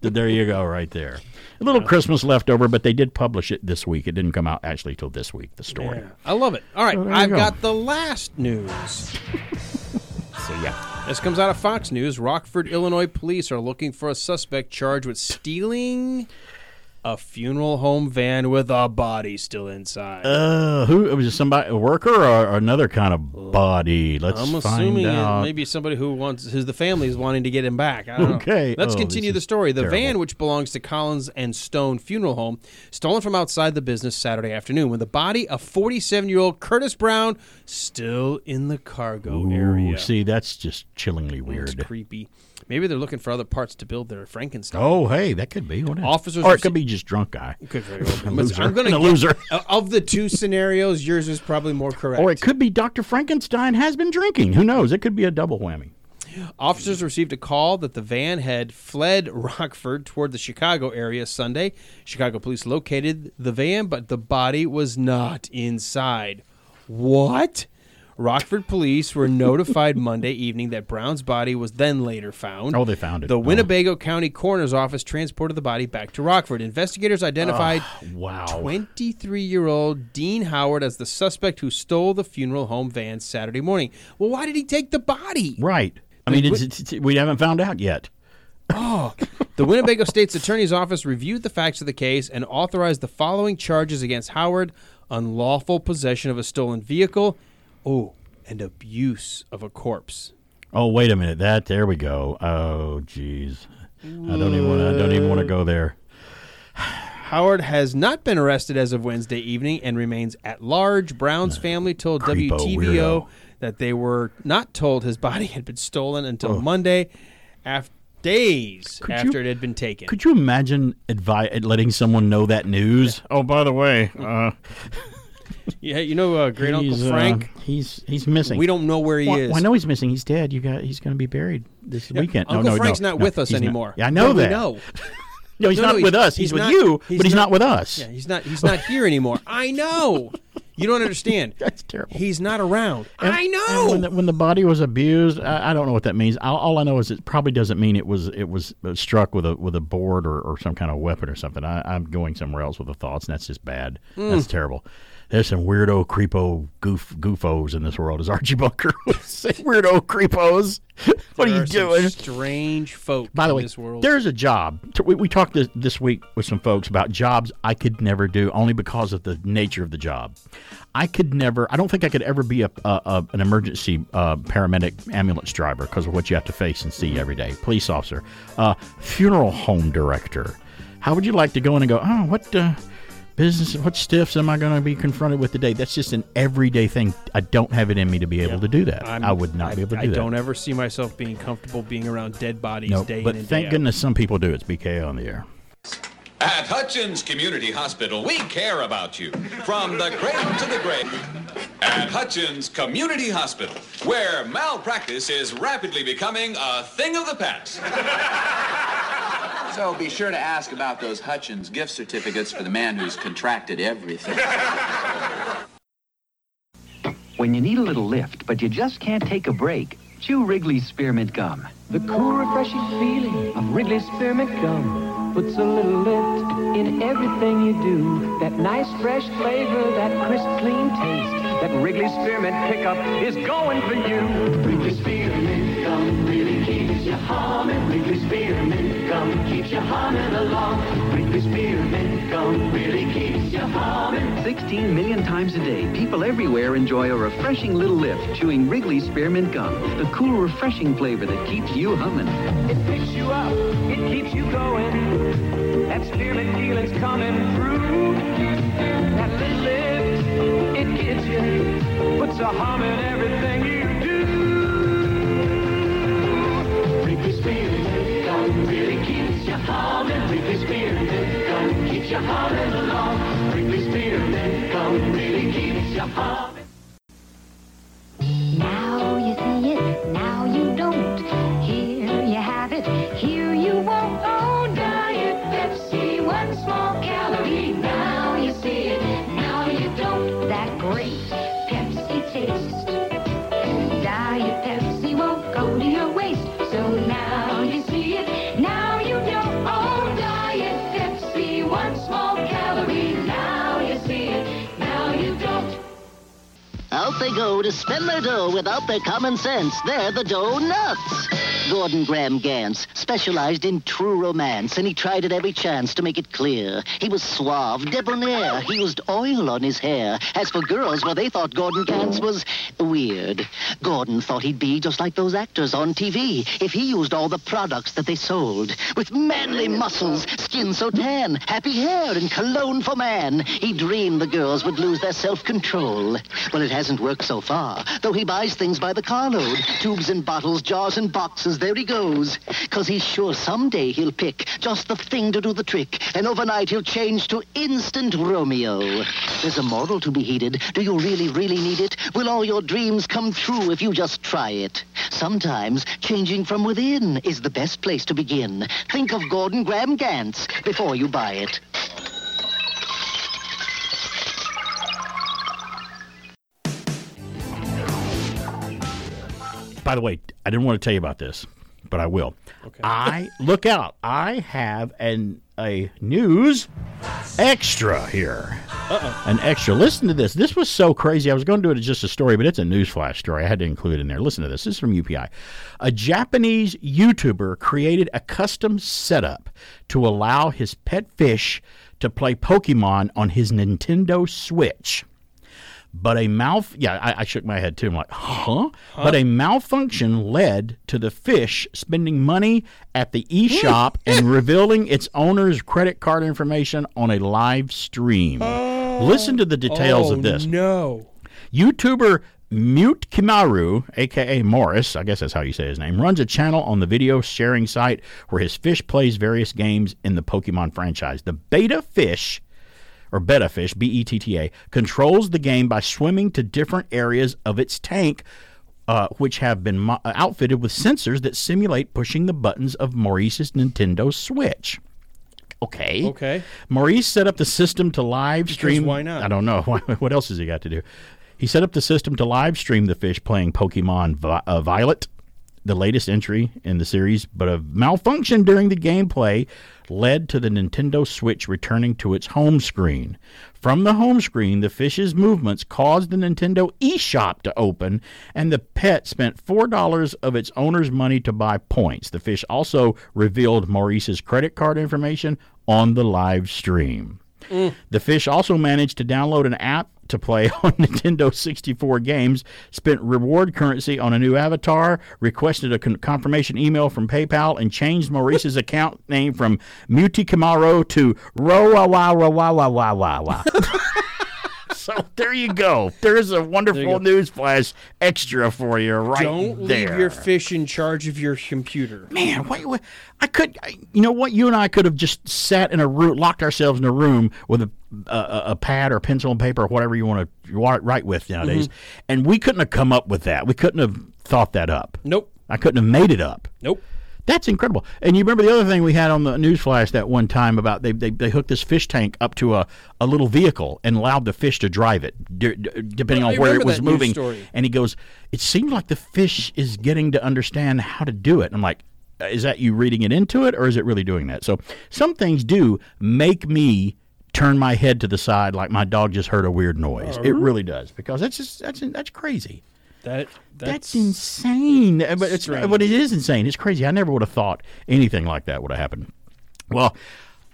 There you go, right there. A little yeah. Christmas leftover, but they did publish it this week. It didn't come out actually till this week, the story. Yeah. I love it. All right, so I've go. got the last news. So, yeah. This comes out of Fox News. Rockford, Illinois police are looking for a suspect charged with stealing a funeral home van with a body still inside. Uh, who was it? Somebody, a worker, or, or another kind of body? Let's I'm assuming find out. It maybe somebody who wants, who's the family is wanting to get him back. I don't okay, know. Let's oh, continue the story. The terrible. van, which belongs to Collins and Stone Funeral Home, stolen from outside the business Saturday afternoon. When the body of forty-seven-year-old Curtis Brown still in the cargo Ooh, area. See, that's just chillingly weird. It's creepy. Maybe they're looking for other parts to build their Frankenstein. Oh, hey, that could be. What Officers, or it could be just drunk guy. Could very well be. Loser. I'm gonna a loser. Of the two scenarios, yours is probably more correct. Or it could be Doctor Frankenstein has been drinking. Who knows? It could be a double whammy. Officers received a call that the van had fled Rockford toward the Chicago area Sunday. Chicago police located the van, but the body was not inside. What? Rockford police were notified Monday evening that Brown's body was then later found. Oh, they found it. The Winnebago oh. County Coroner's Office transported the body back to Rockford. Investigators identified oh, wow. twenty-three-year-old Dean Howard as the suspect who stole the funeral home van Saturday morning. Well, why did he take the body? Right. I mean, it's, it's, it's, we haven't found out yet. Oh, the Winnebago State's Attorney's Office reviewed the facts of the case and authorized the following charges against Howard: unlawful possession of a stolen vehicle, Oh, and abuse of a corpse. Oh, wait a minute. That there we go. Oh, jeez. I don't even want to. I don't even want to go there. Howard has not been arrested as of Wednesday evening and remains at large. Brown's family told Creepo W T B O weirdo. that they were not told his body had been stolen until oh. Monday, after days could after you, it had been taken. Could you imagine advi- letting someone know that news? Yeah. Oh, by the way. Uh, Yeah, you know, uh, great he's, Uncle Frank. Uh, he's he's missing. We don't know where he well, is. Well, I know he's missing. He's dead. You got. He's going to be buried this yeah, weekend. Uncle no, no, Frank's no, not no, with us anymore. Not. Yeah, I know that. No, no, he's no, not no, with he's, us. He's, he's with not, you, he's but he's not, not with us. Yeah, he's not. He's not here anymore. I know. You don't understand. That's terrible. He's not around. And, I know. When the, when the body was abused, I, I don't know what that means. I, all I know is it probably doesn't mean it was it was struck with a with a board or, or some kind of weapon or something. I, I'm going somewhere else with the thoughts, and that's just bad. Mm. That's terrible. There's some weirdo, creepo, goof, goofos in this world, as Archie Bunker would say. Weirdo creepos. What there are you doing? Some strange folk By the way, in this world. There's a job. We, we talked this, this week with some folks about jobs I could never do, only because of the nature of the job. I could never, I don't think I could ever be a, a, a an emergency uh, paramedic ambulance driver because of what you have to face and see every day. Police officer. Uh, funeral home director. How would you like to go in and go, oh, what... Uh, business, what stiffs am I going to be confronted with today? That's just an everyday thing. I don't have it in me to be able yeah, to do that. I'm, I would not I, be able to do I that. I don't ever see myself being comfortable being around dead bodies nope, day in and day out. But thank goodness some people do. It's B K on the air. At Hutchins Community Hospital, we care about you. From the cradle to the grave. At Hutchins Community Hospital, where malpractice is rapidly becoming a thing of the past. So be sure to ask about those Hutchins gift certificates for the man who's contracted everything. When you need a little lift, but you just can't take a break, chew Wrigley's Spearmint Gum. The cool, refreshing feeling of Wrigley's Spearmint Gum puts a little lift in everything you do. That nice, fresh flavor, that crisp, clean taste. That Wrigley's Spearmint pickup is going for you. Wrigley's Spearmint Gum really keeps you humming. Wrigley's Spearmint Gum keeps you humming along. Wrigley's Spearmint Gum really keeps you humming. sixteen million times a day, people everywhere enjoy a refreshing little lift chewing Wrigley's Spearmint Gum. The cool, refreshing flavor that keeps you humming. It picks you up, it keeps you going. That spearmint feeling's coming through. That little lift. It gets you, puts a hum in everything you do. Wrigley's Spearmint Gum really keeps you humming. Wrigley's Spearmint Gum keeps you humming along. Wrigley's Spearmint Gum really keeps you humming. Now you see it, now you don't. Here you have it, here you won't. Oh, Diet Pepsi, one small calorie. Now you see it, now you don't. That great Pepsi taste. Diet Pepsi won't go to your waist. So now you see it, now you don't. Oh, Diet Pepsi, one small calorie. Now you see it, now you don't. Out they go to spend their dough without their common sense. They're the dough nuts. Gordon Graham Gans specialized in true romance, and he tried at every chance to make it clear. He was suave, debonair. He used oil on his hair. As for girls, well, they thought Gordon Gans was weird. Gordon thought he'd be just like those actors on T V if he used all the products that they sold. With manly muscles, skin so tan, happy hair, and cologne for man, he dreamed the girls would lose their self-control. Well, it hasn't worked so far, though he buys things by the carload. Tubes and bottles, jars and boxes, there he goes. Because he's sure someday he'll pick just the thing to do the trick, and overnight he'll change to instant Romeo. There's a moral to be heeded. Do you really, really need it? Will all your dreams come true if you just try it? Sometimes changing from within is the best place to begin. Think of Gordon Graham Gans before you buy it. By the way, I didn't want to tell you about this, but I will. Okay. I look out. I have an a news extra here. Uh-oh. An extra. Listen to this. This was so crazy. I was going to do it as just a story, but it's a newsflash story. I had to include it in there. Listen to this. This is from U P I. A Japanese YouTuber created a custom setup to allow his pet fish to play Pokemon on his Nintendo Switch. But a mouth, yeah, I, I shook my head too. I'm like, huh? huh? But a malfunction led to the fish spending money at the eShop and revealing its owner's credit card information on a live stream. Oh, Listen to the details oh, of this. No. YouTuber Mutekimaru, a k a. Maurice, I guess that's how you say his name, runs a channel on the video sharing site where his fish plays various games in the Pokemon franchise. The beta fish... or betta fish, B E T T A, controls the game by swimming to different areas of its tank, uh, which have been mo- outfitted with sensors that simulate pushing the buttons of Maurice's Nintendo Switch. Okay. Okay. Maurice set up the system to live stream. Because why not? I don't know. What else has he got to do? He set up the system to live stream the fish playing Pokemon Vi- uh, Violet, the latest entry in the series, but a malfunction during the gameplay led to the Nintendo Switch returning to its home screen. From the home screen, the fish's movements caused the Nintendo eShop to open, and the pet spent four dollars of its owner's money to buy points. The fish also revealed Maurice's credit card information on the live stream. Mm. The fish also managed to download an app to play on Nintendo sixty-four games, spent reward currency on a new avatar, requested a con- confirmation email from PayPal, and changed Maurice's account name from Mutekimaru to Rowawawawawawawawa. So there you go. There's a wonderful there newsflash extra for you right Don't there. Don't leave your fish in charge of your computer. Man, what, what, I could, I, you know what? You and I could have just sat in a room, locked ourselves in a room with a, a, a pad or pencil and paper or whatever you want to write with nowadays, mm-hmm. and we couldn't have come up with that. We couldn't have thought that up. Nope. I couldn't have made it up. Nope. That's incredible. And you remember the other thing we had on the newsflash that one time about they they, they hooked this fish tank up to a, a little vehicle and allowed the fish to drive it, d- d- depending well, on I where it was moving. And he goes, it seems like the fish is getting to understand how to do it. And I'm like, is that you reading it into it, or is it really doing that? So some things do make me turn my head to the side like my dog just heard a weird noise. Uh-huh. It really does, because that's just, that's that's crazy. That, that's, that's insane. But, it's, but it is insane. It's crazy. I never would have thought anything like that would have happened. Well,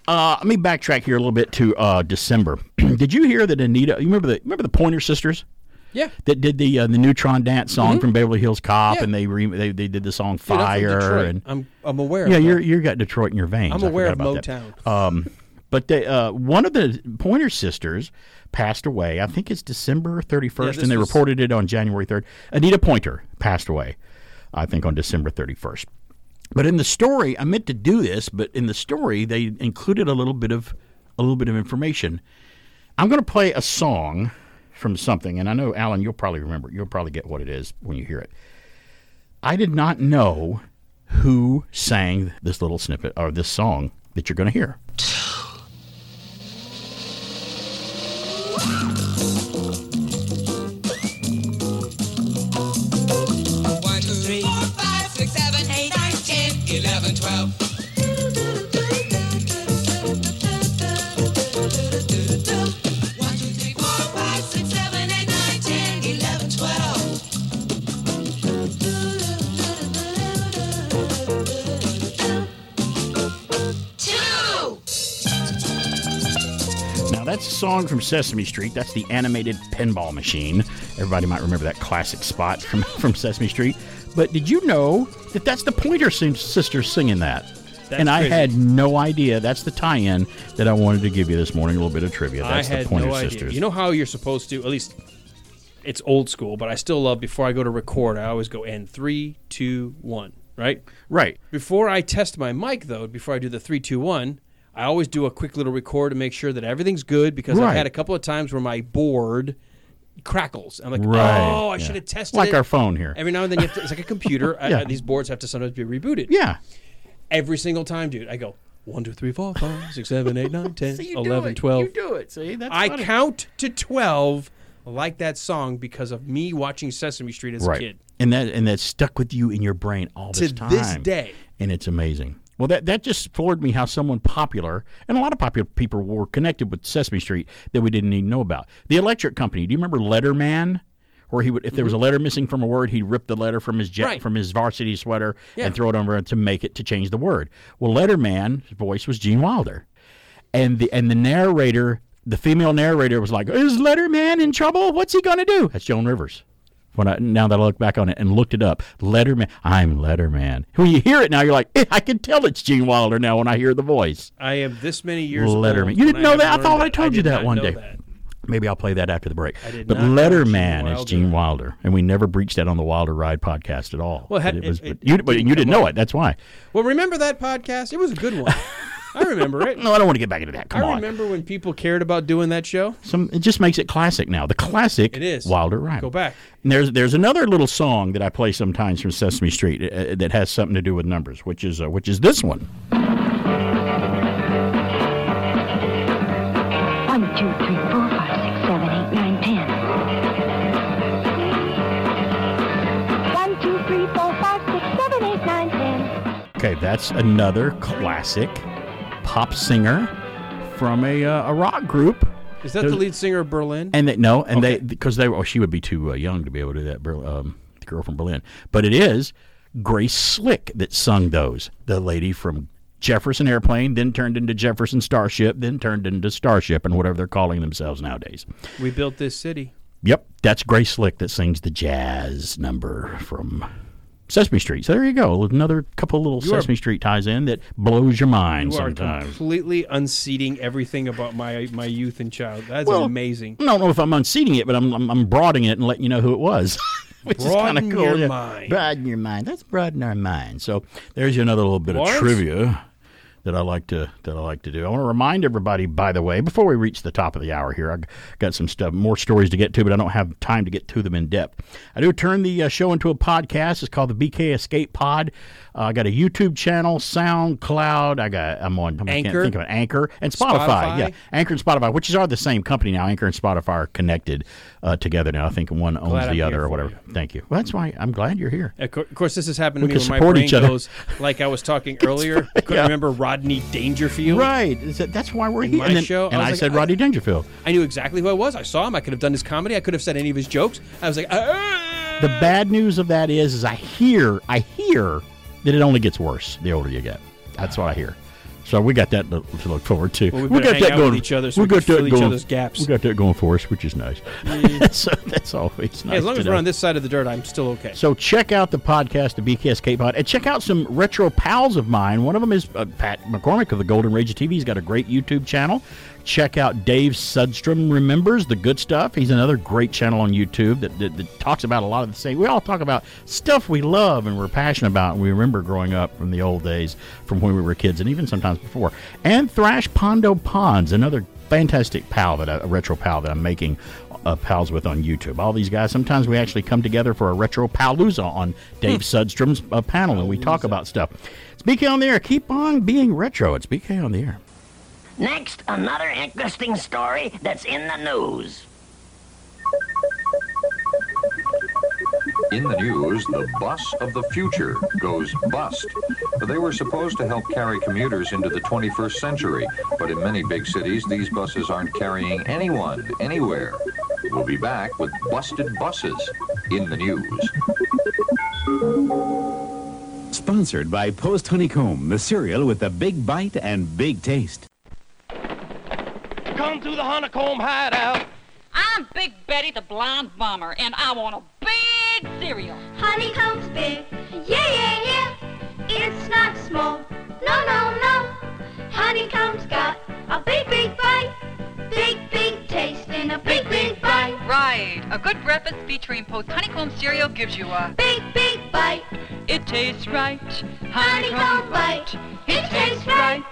uh, let me backtrack here a little bit to uh, December. Did you hear that Anita, you remember the remember the Pointer Sisters? Yeah. That did the uh, the Neutron Dance song mm-hmm. from Beverly Hills Cop, yeah. and they, re- they they did the song Fire. Yeah, and I'm, I'm aware yeah, of that. Yeah, you've got Detroit in your veins. I'm aware of Motown. Um, but they, uh, one of the Pointer Sisters passed away. I think it's December thirty-first, yeah, and they was... reported it on January third. Anita Pointer passed away, I think, on December thirty-first. But in the story, I meant to do this, but in the story, they included a little bit of a little bit of information. I'm going to play a song from something, and I know, Alan, you'll probably remember. You'll probably get what it is when you hear it. I did not know who sang this little snippet or this song that you're going to hear. one, two, three, four, five, six, seven, eight, nine, ten, eleven, twelve. one, two, three, four, five, six, seven, eight, nine, ten, eleven, twelve. that's a song from Sesame Street. That's the animated pinball machine. Everybody might remember that classic spot from, from Sesame Street. But did you know that that's the Pointer Sisters singing that? That's and I crazy. Had no idea. That's the tie-in that I wanted to give you this morning, a little bit of trivia. That's I had the Pointer no Sisters. Idea. You know how you're supposed to, at least it's old school, but I still love, before I go to record, I always go, and three, two, one, right? Right. Before I test my mic, though, before I do the three, two, one, I always do a quick little record to make sure that everything's good, because right. I've had a couple of times where my board crackles. I'm like, right. oh, I yeah. should have tested like it. Like our phone here. Every now and then, you have to, it's like a computer. yeah. I, these boards have to sometimes be rebooted. Yeah. Every single time, dude, I go, one, two, three, four, five, six, seven, eight, nine, ten, see, eleven, twelve. You do it. See, that's I funny. Count to twelve like that song because of me watching Sesame Street as right. a kid. And that and that stuck with you in your brain all this to time. To this day. And it's amazing. Well, that, that just floored me how someone popular, and a lot of popular people were connected with Sesame Street that we didn't even know about. The electric company. Do you remember Letterman? Where he would, if there was a letter missing from a word, he'd rip the letter from his jet, right. from his varsity sweater yeah. and throw it over to make it to change the word. Well, Letterman's voice was Gene Wilder, and the and the narrator, the female narrator, was like, "Is Letterman in trouble? What's he gonna do?" That's Joan Rivers. When I, now that I look back on it and looked it up, Letterman, I'm Letterman. When you hear it now, you're like, eh, I can tell it's Gene Wilder now when I hear the voice. I am this many years old. Letterman. You didn't know I that? I thought that. I told I you that one day. That. Maybe I'll play that after the break. I did but Letterman Gene is Gene Wilder, and we never breached that on the Wilder Ride podcast at all. Well, had, but it was, it, it, but you, but you didn't know it. That's why. Well, remember that podcast? It was a good one. I remember it. No, I don't want to get back into that. Come I on. I remember when people cared about doing that show. Some it just makes it classic now. The classic it is. Wilder Ride. Go back. And there's there's another little song that I play sometimes from Sesame Street uh, that has something to do with numbers, which is uh, which is this one. One, two, three, four, five, six, seven, eight, nine, ten. One, two, three, four, five, six, seven, eight, nine, ten. Okay, that's another classic pop singer from a uh, a rock group. Is that There's, the lead singer of Berlin? And they, no, and okay. they because they oh she would be too uh, young to be able to do that. Um, the girl from Berlin, but it is Grace Slick that sung those. The lady from Jefferson Airplane, then turned into Jefferson Starship, then turned into Starship, and whatever they're calling themselves nowadays. We built this city. Yep, that's Grace Slick that sings the jazz number from Sesame Street. So there you go, another couple little you Sesame are, Street ties in that blows your mind you sometimes. You are completely unseating everything about my my youth and child. That's well, amazing. I don't know if I'm unseating it, but I'm I'm, I'm broadening it and letting you know who it was. Which broaden is kind of cool. Your mind. Broaden your mind. Let's broaden our mind. So there's you another little bit Lawrence? Of trivia. That I like to that I like to do. I want to remind everybody, by the way, before we reach the top of the hour here, I got some stuff, more stories to get to, but I don't have time to get to them in depth. I do turn the uh, show into a podcast. It's called the B K Escape Pod. Uh, I got a YouTube channel, SoundCloud. I got I'm on Anchor. I can't think of it. Anchor and Spotify. Spotify. Yeah, Anchor and Spotify, which are the same company now. Anchor and Spotify are connected uh, together now. I think one owns glad the I'm other or whatever. You. Thank you. Well, that's why I'm glad you're here. Of course, this has happened to we me when my brain goes like I was talking earlier. I couldn't yeah. remember. Rodney Dangerfield. Right. That's why we're in here. My and then, show, and I, I like, said I, Rodney Dangerfield. I knew exactly who I was. I saw him. I could have done his comedy. I could have said any of his jokes. I was like, ah! The bad news of that is, is I hear, I hear that it only gets worse the older you get. That's what I hear. So we got that to look forward to. Well, we we got that going. Each other, so we, we got that each going. Other's gaps. We got that going for us, which is nice. Mm. So that's always nice. Hey, as long as know. We're on this side of the dirt, I'm still okay. So check out the podcast, the B K Escape Pod, and check out some retro pals of mine. One of them is uh, Pat McCormick of the Golden Rage of T V. He's got a great YouTube channel. Check out Dave Sudstrom Remembers the Good Stuff. He's another great channel on YouTube that, that, that talks about a lot of the same. We all talk about stuff we love and we're passionate about and we remember growing up from the old days from when we were kids and even sometimes before. And Thrash Pondo Ponds, another fantastic pal, that I, a retro pal that I'm making uh, pals with on YouTube. All these guys, sometimes we actually come together for a retro palooza on Dave hmm. Sudstrom's uh, panel palooza. And we talk about stuff. It's B K on the Air. Keep on being retro. It's B K on the Air. Next, another interesting story that's in the news. In the news, the bus of the future goes bust. They were supposed to help carry commuters into the twenty-first century, but in many big cities, these buses aren't carrying anyone anywhere. We'll be back with busted buses in the news. Sponsored by Post Honeycomb, the cereal with the big bite and big taste. come to the honeycomb hideout. I'm Big Betty the Blind Bomber, and I want a big cereal. Honeycomb's big, yeah, yeah, yeah. It's not small, no, no, no. Honeycomb's got a big, big bite, big, big taste in a big, big bite. Right, a good breakfast featuring Post honeycomb cereal gives you a big, big bite. It tastes right, honeycomb, honeycomb bite. It tastes right.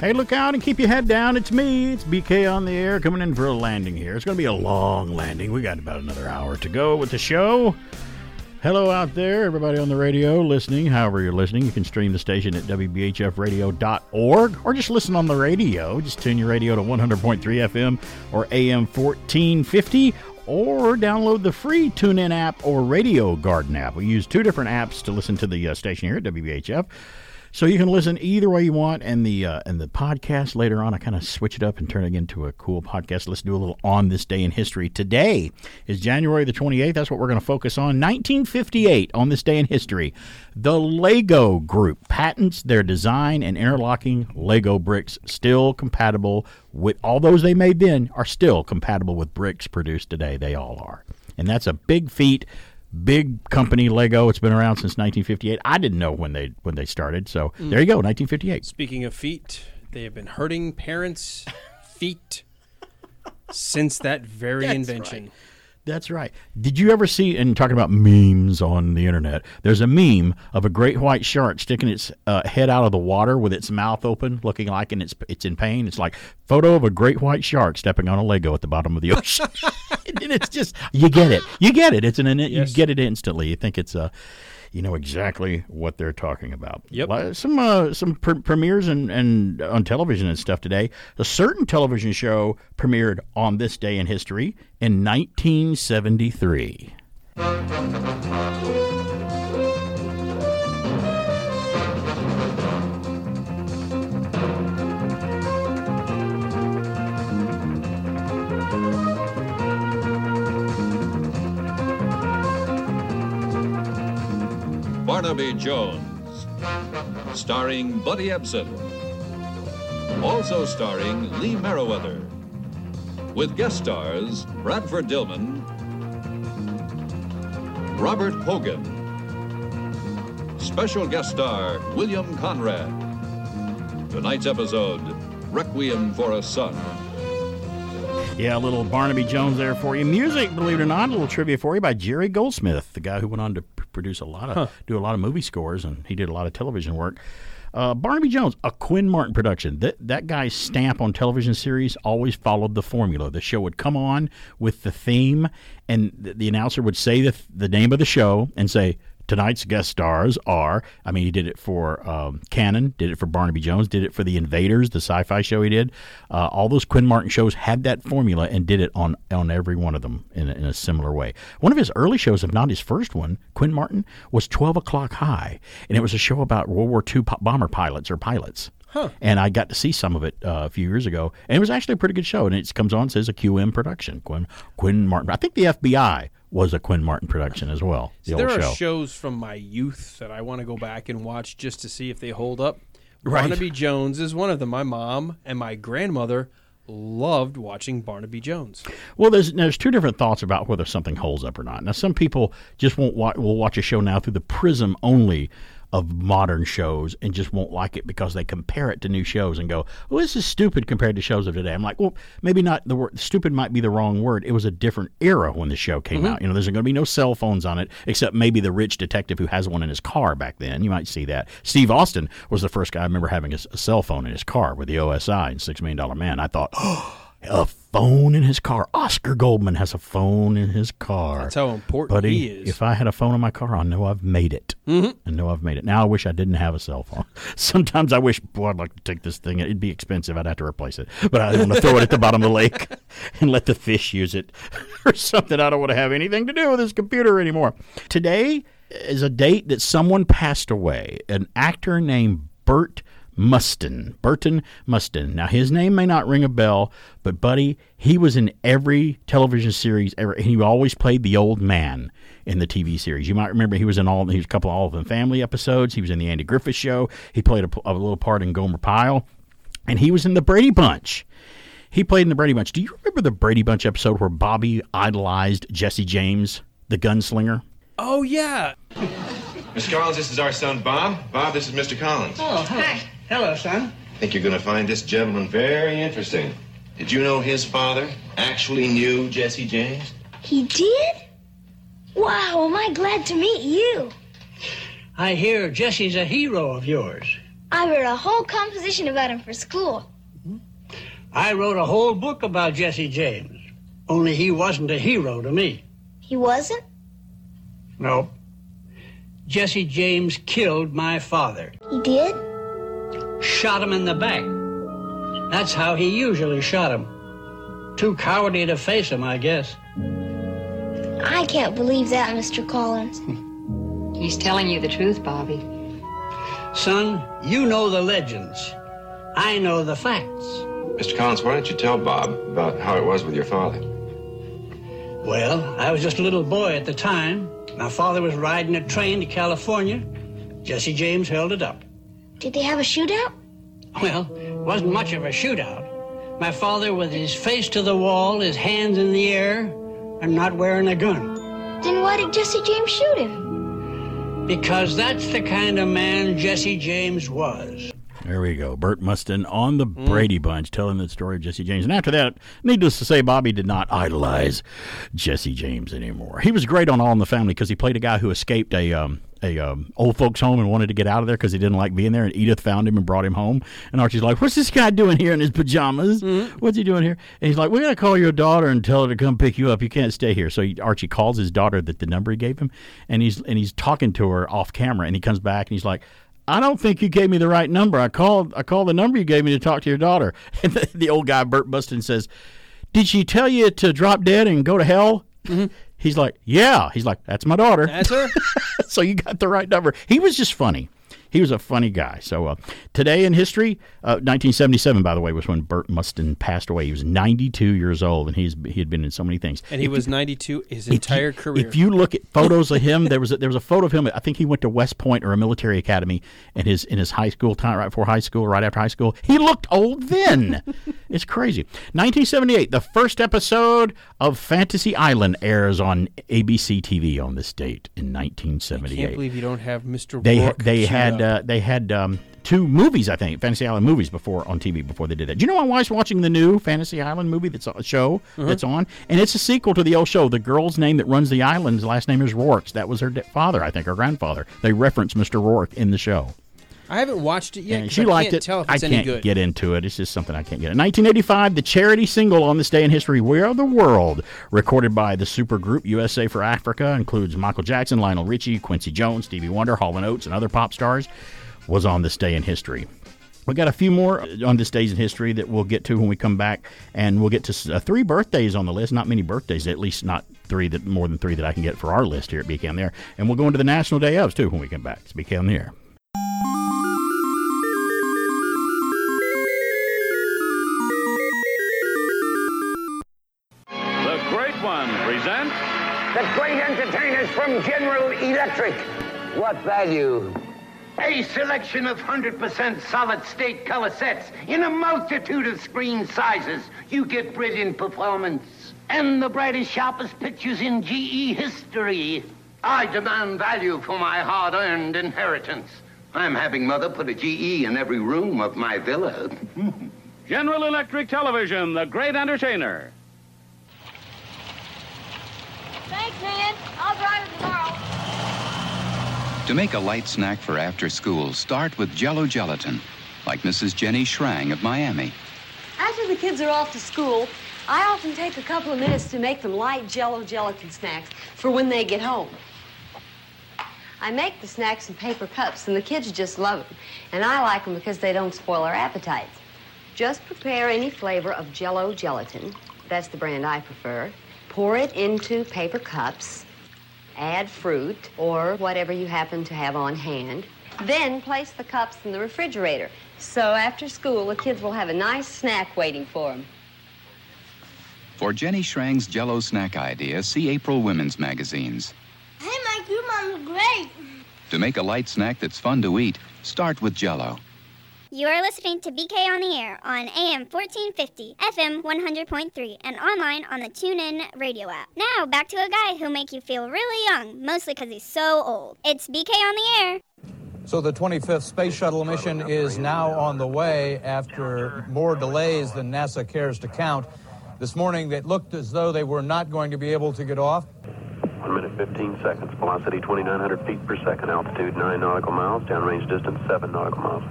Hey, look out and keep your head down. It's me. It's B K on the air, coming in for a landing here. It's going to be a long landing. We got about another hour to go with the show. Hello out there, everybody on the radio listening. However you're listening, you can stream the station at w b h f radio dot org or just listen on the radio. Just tune your radio to one hundred point three F M or A M fourteen fifty. Or download the free TuneIn app or Radio Garden app. We use two different apps to listen to the uh, station here at W B H F. So you can listen either way you want, and the uh, and the podcast later on, I kind of switch it up and turn it into a cool podcast. Let's do a little On This Day in History. Today is January the twenty-eighth. That's what we're going to focus on. nineteen fifty-eight, on this day in history, the Lego Group patents their design and interlocking Lego bricks still compatible with, all those they made then are still compatible with bricks produced today. They all are. And that's a big feat. Big company, Lego. It's been around since nineteen fifty-eight. I didn't know when they when they started, so mm. there you go, nineteen fifty-eight. Speaking of feet, they have been hurting parents' feet since that very That's invention. Right. That's right. Did you ever see, and talking about memes on the internet, there's a meme of a great white shark sticking its uh, head out of the water with its mouth open, looking like and it's it's in pain. It's like, photo of a great white shark stepping on a Lego at the bottom of the ocean. And it's just, you get it. You get it. It's an, an yes. You get it instantly. You think it's a... You know exactly what they're talking about. Yep. Some uh, some pre- premieres and, and on television and stuff today. A certain television show premiered on this day in history in nineteen seventy-three. Barnaby Jones, starring Buddy Ebsen, also starring Lee Merriweather, with guest stars Bradford Dillman, Robert Hogan, special guest star William Conrad. Tonight's episode, Requiem for a Son. Yeah, a little Barnaby Jones there for you. Music, believe it or not, a little trivia for you by Jerry Goldsmith, the guy who went on to produce a lot of, huh. do a lot of movie scores, and he did a lot of television work. Uh, Barnaby Jones, a Quinn Martin production. That that guy's stamp on television series always followed the formula. The show would come on with the theme, and the, the announcer would say the, the name of the show and say, tonight's guest stars are, I mean, he did it for um, Cannon, did it for Barnaby Jones, did it for The Invaders, the sci-fi show he did. Uh, all those Quinn Martin shows had that formula and did it on, on every one of them in a, in a similar way. One of his early shows, if not his first one, Quinn Martin, was twelve o'clock High, and it was a show about World War Two po- bomber pilots or pilots. Huh. And I got to see some of it uh, a few years ago, and it was actually a pretty good show, and it comes on, says a Q M production, Quinn, Quinn Martin. I think the F B I was a Quinn Martin production as well. The so there old show. Are shows from my youth that I want to go back and watch just to see if they hold up. Right. Barnaby Jones is one of them. My mom and my grandmother loved watching Barnaby Jones. Well, there's there's two different thoughts about whether something holds up or not. Now, some people just won't watch, will watch a show now through the prism only of modern shows and just won't like it because they compare it to new shows and go, oh, this is stupid compared to shows of today. I'm like, well, maybe not the word. Stupid might be the wrong word. It was a different era when the show came mm-hmm. out. You know, there's going to be no cell phones on it, except maybe the rich detective who has one in his car back then. You might see that. Steve Austin was the first guy I remember having a, a cell phone in his car with the O S I and Six Million Dollar Man. I thought, oh, a phone in his car. Oscar Goldman has a phone in his car. That's how important Buddy, he is. If I had a phone in my car, I know I've made it. Mm-hmm. I know I've made it. Now I wish I didn't have a cell phone. Sometimes I wish, boy, I'd like to take this thing. It'd be expensive. I'd have to replace it. But I want to throw it at the bottom of the lake and let the fish use it or something. I don't want to have anything to do with this computer anymore. Today is a date that someone passed away. An actor named Burt Mustin, Burton Mustin. Now, his name may not ring a bell, but, buddy, he was in every television series ever, and he always played the old man in the T V series. You might remember he was in all, he was a couple of All of Them Family episodes. He was in the Andy Griffith Show. He played a, a little part in Gomer Pyle, and he was in the Brady Bunch. He played in the Brady Bunch. Do you remember the Brady Bunch episode where Bobby idolized Jesse James, the gunslinger? Oh, yeah. Miss Collins, this is our son, Bob. Bob, this is Mister Collins. Oh, hi. Hello, son. I think you're going to find this gentleman very interesting. Did you know his father actually knew Jesse James? He did? Wow, am I glad to meet you. I hear Jesse's a hero of yours. I wrote a whole composition about him for school. I wrote a whole book about Jesse James. Only he wasn't a hero to me. He wasn't? No. Jesse James killed my father. He did? Shot him in the back. That's how he usually shot him. Too cowardly to face him, I guess. I can't believe that, Mister Collins. He's telling you the truth, Bobby. Son, you know the legends. I know the facts. Mister Collins, why don't you tell Bob about how it was with your father? Well, I was just a little boy at the time. My father was riding a train to California. Jesse James held it up. Did they have a shootout? Well, it wasn't much of a shootout. My father with his face to the wall, his hands in the air, and not wearing a gun. Then why did Jesse James shoot him? Because that's the kind of man Jesse James was. There we go. Burt Mustin on the mm. Brady Bunch telling the story of Jesse James. And after that, needless to say, Bobby did not idolize Jesse James anymore. He was great on All in the Family because he played a guy who escaped a... um. a um, old folks home and wanted to get out of there because he didn't like being there, and Edith found him and brought him home, and Archie's like, what's this guy doing here in his pajamas? Mm-hmm. What's he doing here? And he's like, we're going to call your daughter and tell her to come pick you up. You can't stay here. So he, Archie calls his daughter that the number he gave him, and he's and he's talking to her off camera, and he comes back and he's like, I don't think you gave me the right number. I called I called the number you gave me to talk to your daughter. And the, the old guy, Burt Mustin, says, did she tell you to drop dead and go to hell? Mm-hmm. He's like, yeah. He's like, that's my daughter. That's her. So you got the right number. He was just funny. He was a funny guy. So uh, today in history, uh, nineteen seventy-seven, by the way, was when Burt Mustin passed away. He was ninety-two years old, and he's he had been in so many things. And he if was you, ninety-two his entire you, career. If you look at photos of him, there was a, there was a photo of him. I think he went to West Point or a military academy in his in his high school time, right before high school, right after high school. He looked old then. It's crazy. nineteen seventy-eight, the first episode of Fantasy Island airs on A B C T V on this date in nineteen seventy-eight. I can't believe you don't have Mister They Rourke they had. Uh, they had um, two movies, I think, Fantasy Island movies before on T V before they did that. Do you know my wife's watching the new Fantasy Island movie that's a show uh-huh. that's on? And it's a sequel to the old show. The girl's name that runs the island's last name is Rourke. That was her de- father, I think, her grandfather. They reference Mister Rourke in the show. I haven't watched it yet. She I liked can't it. Tell if it's I can't any good. Get into it. It's just something I can't get. In nineteen eighty-five, the charity single on this day in history, "We Are the World," recorded by the supergroup U S A for Africa, includes Michael Jackson, Lionel Richie, Quincy Jones, Stevie Wonder, Hall and Oates, and other pop stars, was on this day in history. We got a few more on this days in history that we'll get to when we come back, and we'll get to uh, three birthdays on the list. Not many birthdays, at least not three that more than three that I can get for our list here at B K on the Air. And we'll go into the National Day Ofs too when we come back. It's B K on the Air. The great entertainers from General Electric. What value? A selection of one hundred percent solid state color sets in a multitude of screen sizes. You get brilliant performance and the brightest, sharpest pictures in G E history. I demand value for my hard-earned inheritance. I'm having Mother put a G E in every room of my villa. General Electric Television, the great entertainer. Thanks, man. I'll drive it tomorrow. To make a light snack for after school, start with Jell-O Gelatin, like Missus Jenny Schrang of Miami. After the kids are off to school, I often take a couple of minutes to make them light Jell-O Gelatin snacks for when they get home. I make the snacks in paper cups, and the kids just love them. And I like them because they don't spoil our appetites. Just prepare any flavor of Jell-O Gelatin. That's the brand I prefer. Pour it into paper cups, add fruit or whatever you happen to have on hand, then place the cups in the refrigerator So after school, the kids will have a nice snack waiting for them. For Jenny Schrang's Jell-O snack idea, see April Women's magazines. Hey, Mike, you mom look great. To make a light snack that's fun to eat, start with Jell-O. You are listening to B K on the Air on A M fourteen fifty, F M one hundred point three, and online on the TuneIn radio app. Now, back to a guy who'll make you feel really young, mostly because he's so old. It's B K on the Air. So the twenty-fifth space shuttle mission is now on the way after more delays than NASA cares to count. This morning, it looked as though they were not going to be able to get off. one minute, fifteen seconds, velocity twenty-nine hundred feet per second, altitude nine nautical miles, downrange distance seven nautical miles.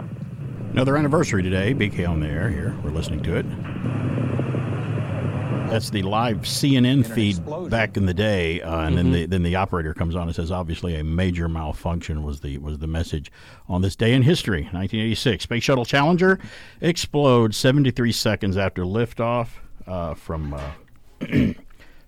Another anniversary today, B K on the Air here. We're listening to it. That's the live C N N feed back in the day, uh, and mm-hmm. then the then the operator comes on and says, obviously a major malfunction was the was the message on this day in history, nineteen eighty-six. Space Shuttle Challenger explodes seventy-three seconds after liftoff uh, from uh,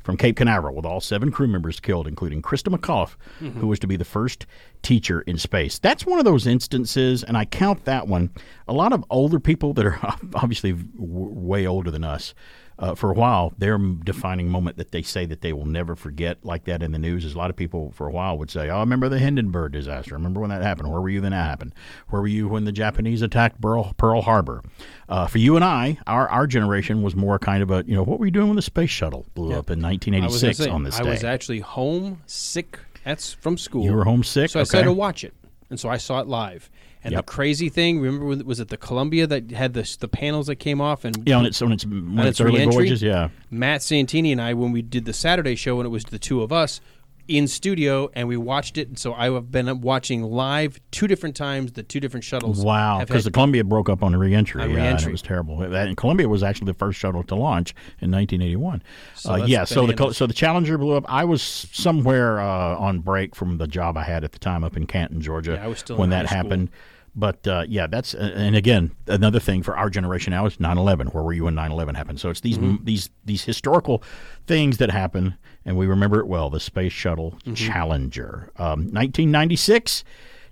from Cape Canaveral, with all seven crew members killed, including Krista McAuliffe, mm-hmm. who was to be the first teacher in space. That's one of those instances, and I count that one. A lot of older people that are obviously w- way older than us, uh, for a while, their defining moment that they say that they will never forget like that in the news is a lot of people for a while would say, oh, I remember the Hindenburg disaster. I remember when that happened. Where were you when that happened? Where were you when the Japanese attacked Pearl, Pearl Harbor? Uh, for you and I, our, our generation was more kind of a, you know, what were you doing when the space shuttle blew yeah. up in nineteen eighty-six on this day? I was actually homesick That's from school. You were homesick? So I okay. said to watch it, and so I saw it live. And yep. the crazy thing, remember, was it the Columbia that had the the panels that came off? And yeah, on its on its, on its, its early voyages, yeah. Matt Santini and I, when we did the Saturday show, and it was the two of us in studio, and we watched it. And so I have been watching live two different times the two different shuttles. Wow, because the Columbia broke up on reentry. On yeah, reentry. And it was terrible. That, and Columbia was actually the first shuttle to launch in nineteen eighty-one. So uh, yeah, so the so the Challenger blew up. I was somewhere uh, on break from the job I had at the time up in Canton, Georgia, yeah, I was still when that happened. But, uh, yeah, that's – and, again, another thing for our generation now is nine eleven. Where were you when nine eleven happened? So it's these mm-hmm. m- these these historical things that happen, and we remember it well, the Space Shuttle mm-hmm. Challenger. Um, nineteen ninety-six,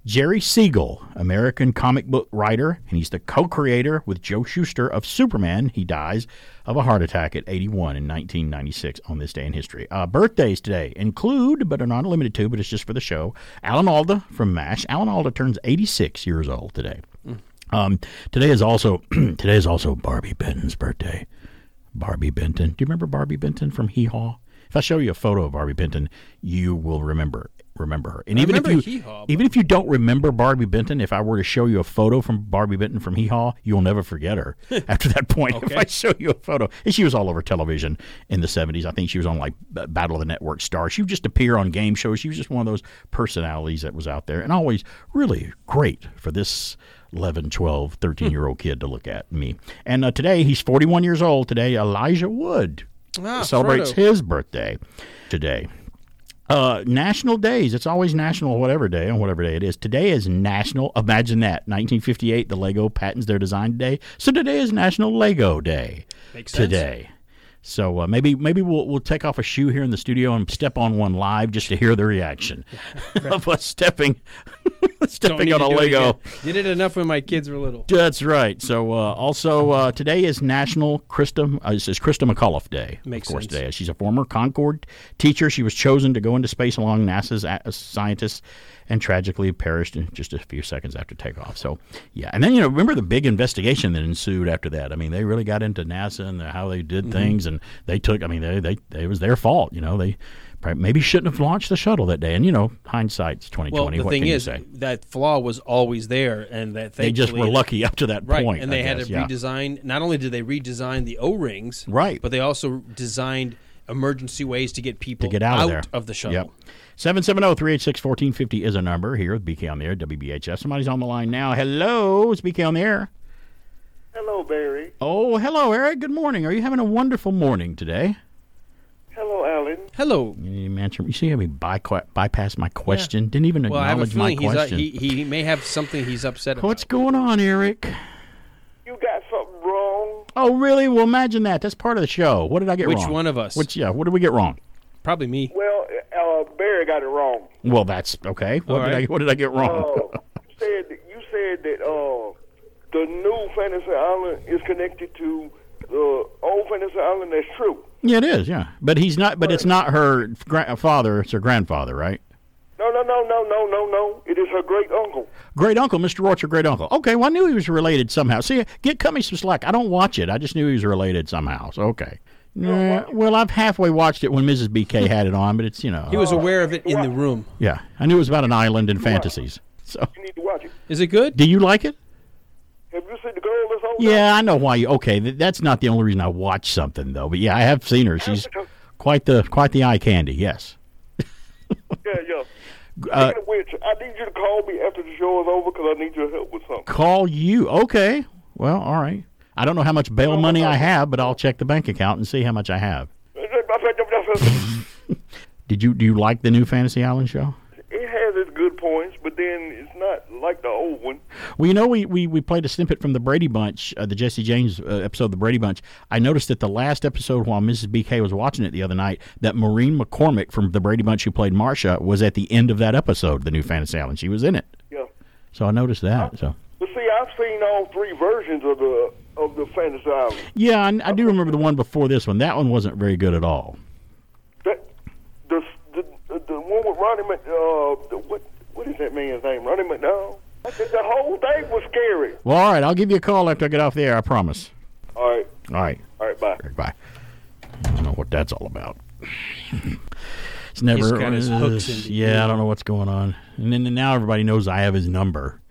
Jerry Siegel, American comic book writer, and he's the co-creator with Joe Shuster of Superman. He dies of a heart attack at eighty-one in nineteen ninety-six on this day in history. Uh, birthdays today include, but are not limited to, but it's just for the show, Alan Alda from MASH. Alan Alda turns eighty-six years old today. Um, today is also today is also Barbie Benton's birthday. Barbie Benton. Do you remember Barbie Benton from Hee Haw? If I show you a photo of Barbie Benton, you will remember remember her. And I even if you Hee-Haw, even if you don't remember Barbie Benton, if I were to show you a photo from Barbie Benton from Hee Haw, you'll never forget her after that point. Okay. If I show you a photo, and she was all over television in the seventies. I think she was on like Battle of the Network Stars. She would just appear on game shows. She was just one of those personalities that was out there and always really great for this eleven, twelve, thirteen year old kid to look at me. And uh, today he's forty-one years old today. Elijah Wood ah, celebrates Frodo. His birthday today. Uh, national days. It's always national whatever day on whatever day it is. Today is National, imagine that, nineteen fifty-eight, the Lego patents their design day. So today is National Lego Day. Makes sense. Today. So uh, maybe maybe we'll we'll take off a shoe here in the studio and step on one live just to hear the reaction of us stepping stepping on a Lego. It Did it enough when my kids were little. That's right. So uh, also uh, today is National Krista uh, is Krista McAuliffe Day. Makes of course, sense. Today. She's a former Concorde teacher. She was chosen to go into space along NASA's a- scientists. And tragically perished in just a few seconds after takeoff. So, yeah. And then, you know, remember the big investigation that ensued after that. I mean, they really got into NASA and how they did mm-hmm. things. And they took, I mean, they, they, it was their fault. You know, they probably maybe shouldn't have launched the shuttle that day. And, you know, hindsight's twenty twenty. Well, the what thing is, that flaw was always there. And that they just were lucky up to that right, point. And they I had guess, to yeah. redesign. Not only did they redesign the O-rings, right, but they also designed emergency ways to get people to get out, out of, there. Of the shuttle. Yep. seven seven zero, three eight six, one four five zero is a number here with B K on the Air, W B H F. Somebody's on the line now. Hello, it's B K on the Air. Hello, Barry. Oh, hello, Eric. Good morning. Are you having a wonderful morning today? Hello, Alan. Hello. You, answer, you see how he by, bypassed my question? Yeah. Didn't even well, acknowledge my question. He's, uh, he, he may have something he's upset about. What's going on, Eric? You got something wrong. Oh, really? Well, imagine that. That's part of the show. What did I get Which wrong? Which one of us? Which, yeah, what did we get wrong? Probably me. Well, uh, Barry got it wrong. Well, that's okay. What, right. did, I, what did I get wrong? Uh, you said you said that uh, the new Fantasy Island is connected to the old Fantasy Island. That's true. Yeah, it is. Yeah, but he's not. But it's not her gra- father. It's her grandfather, right? No, no, no, no, no, no, no. It is her great uncle. Great uncle, Mister Rourke's her great uncle. Okay, well, I knew he was related somehow. See, get cut me some slack. I don't watch it. I just knew he was related somehow. So okay. Uh, well, I've halfway watched it when Missus B K had it on, but it's, you know. He was aware of it in the room. Yeah. I knew it was about an island and fantasies. So. You need to watch it. Is it good? Do you like it? Have you seen the girl that's old? Yeah, I know why you. Okay, that's not the only reason I watch something, though. But, yeah, I have seen her. She's quite the quite the eye candy, yes. Yeah, yeah. Uh, Speaking of which, I need you to call me after the show is over because I need your help with something. Call you. Okay. Well, all right. I don't know how much bail money I have, but I'll check the bank account and see how much I have. Did you do you like the new Fantasy Island show? It has its good points, but then it's not like the old one. Well, you know, we, we, we played a snippet from the Brady Bunch, uh, the Jesse James uh, episode of the Brady Bunch. I noticed that the last episode, while Missus B K was watching it the other night, that Maureen McCormick from the Brady Bunch, who played Marsha, was at the end of that episode, the new Fantasy Island. She was in it. Yeah. So I noticed that. I, so. But see, I've seen all three versions of the... Of the Fantasy Island. Yeah, I, I do remember the one before this one. That one wasn't very good at all. That, the, the, the one with Rodney McDowell, uh, what, what is that man's name, Rodney McDowell? I think the whole thing was scary. Well, all right, I'll give you a call after I get off the air, I promise. All right. All right. All right, bye. All right, bye. I don't know what that's all about. It's never... He's got his hooks in the yeah, game. I don't know what's going on. And then and now everybody knows I have his number.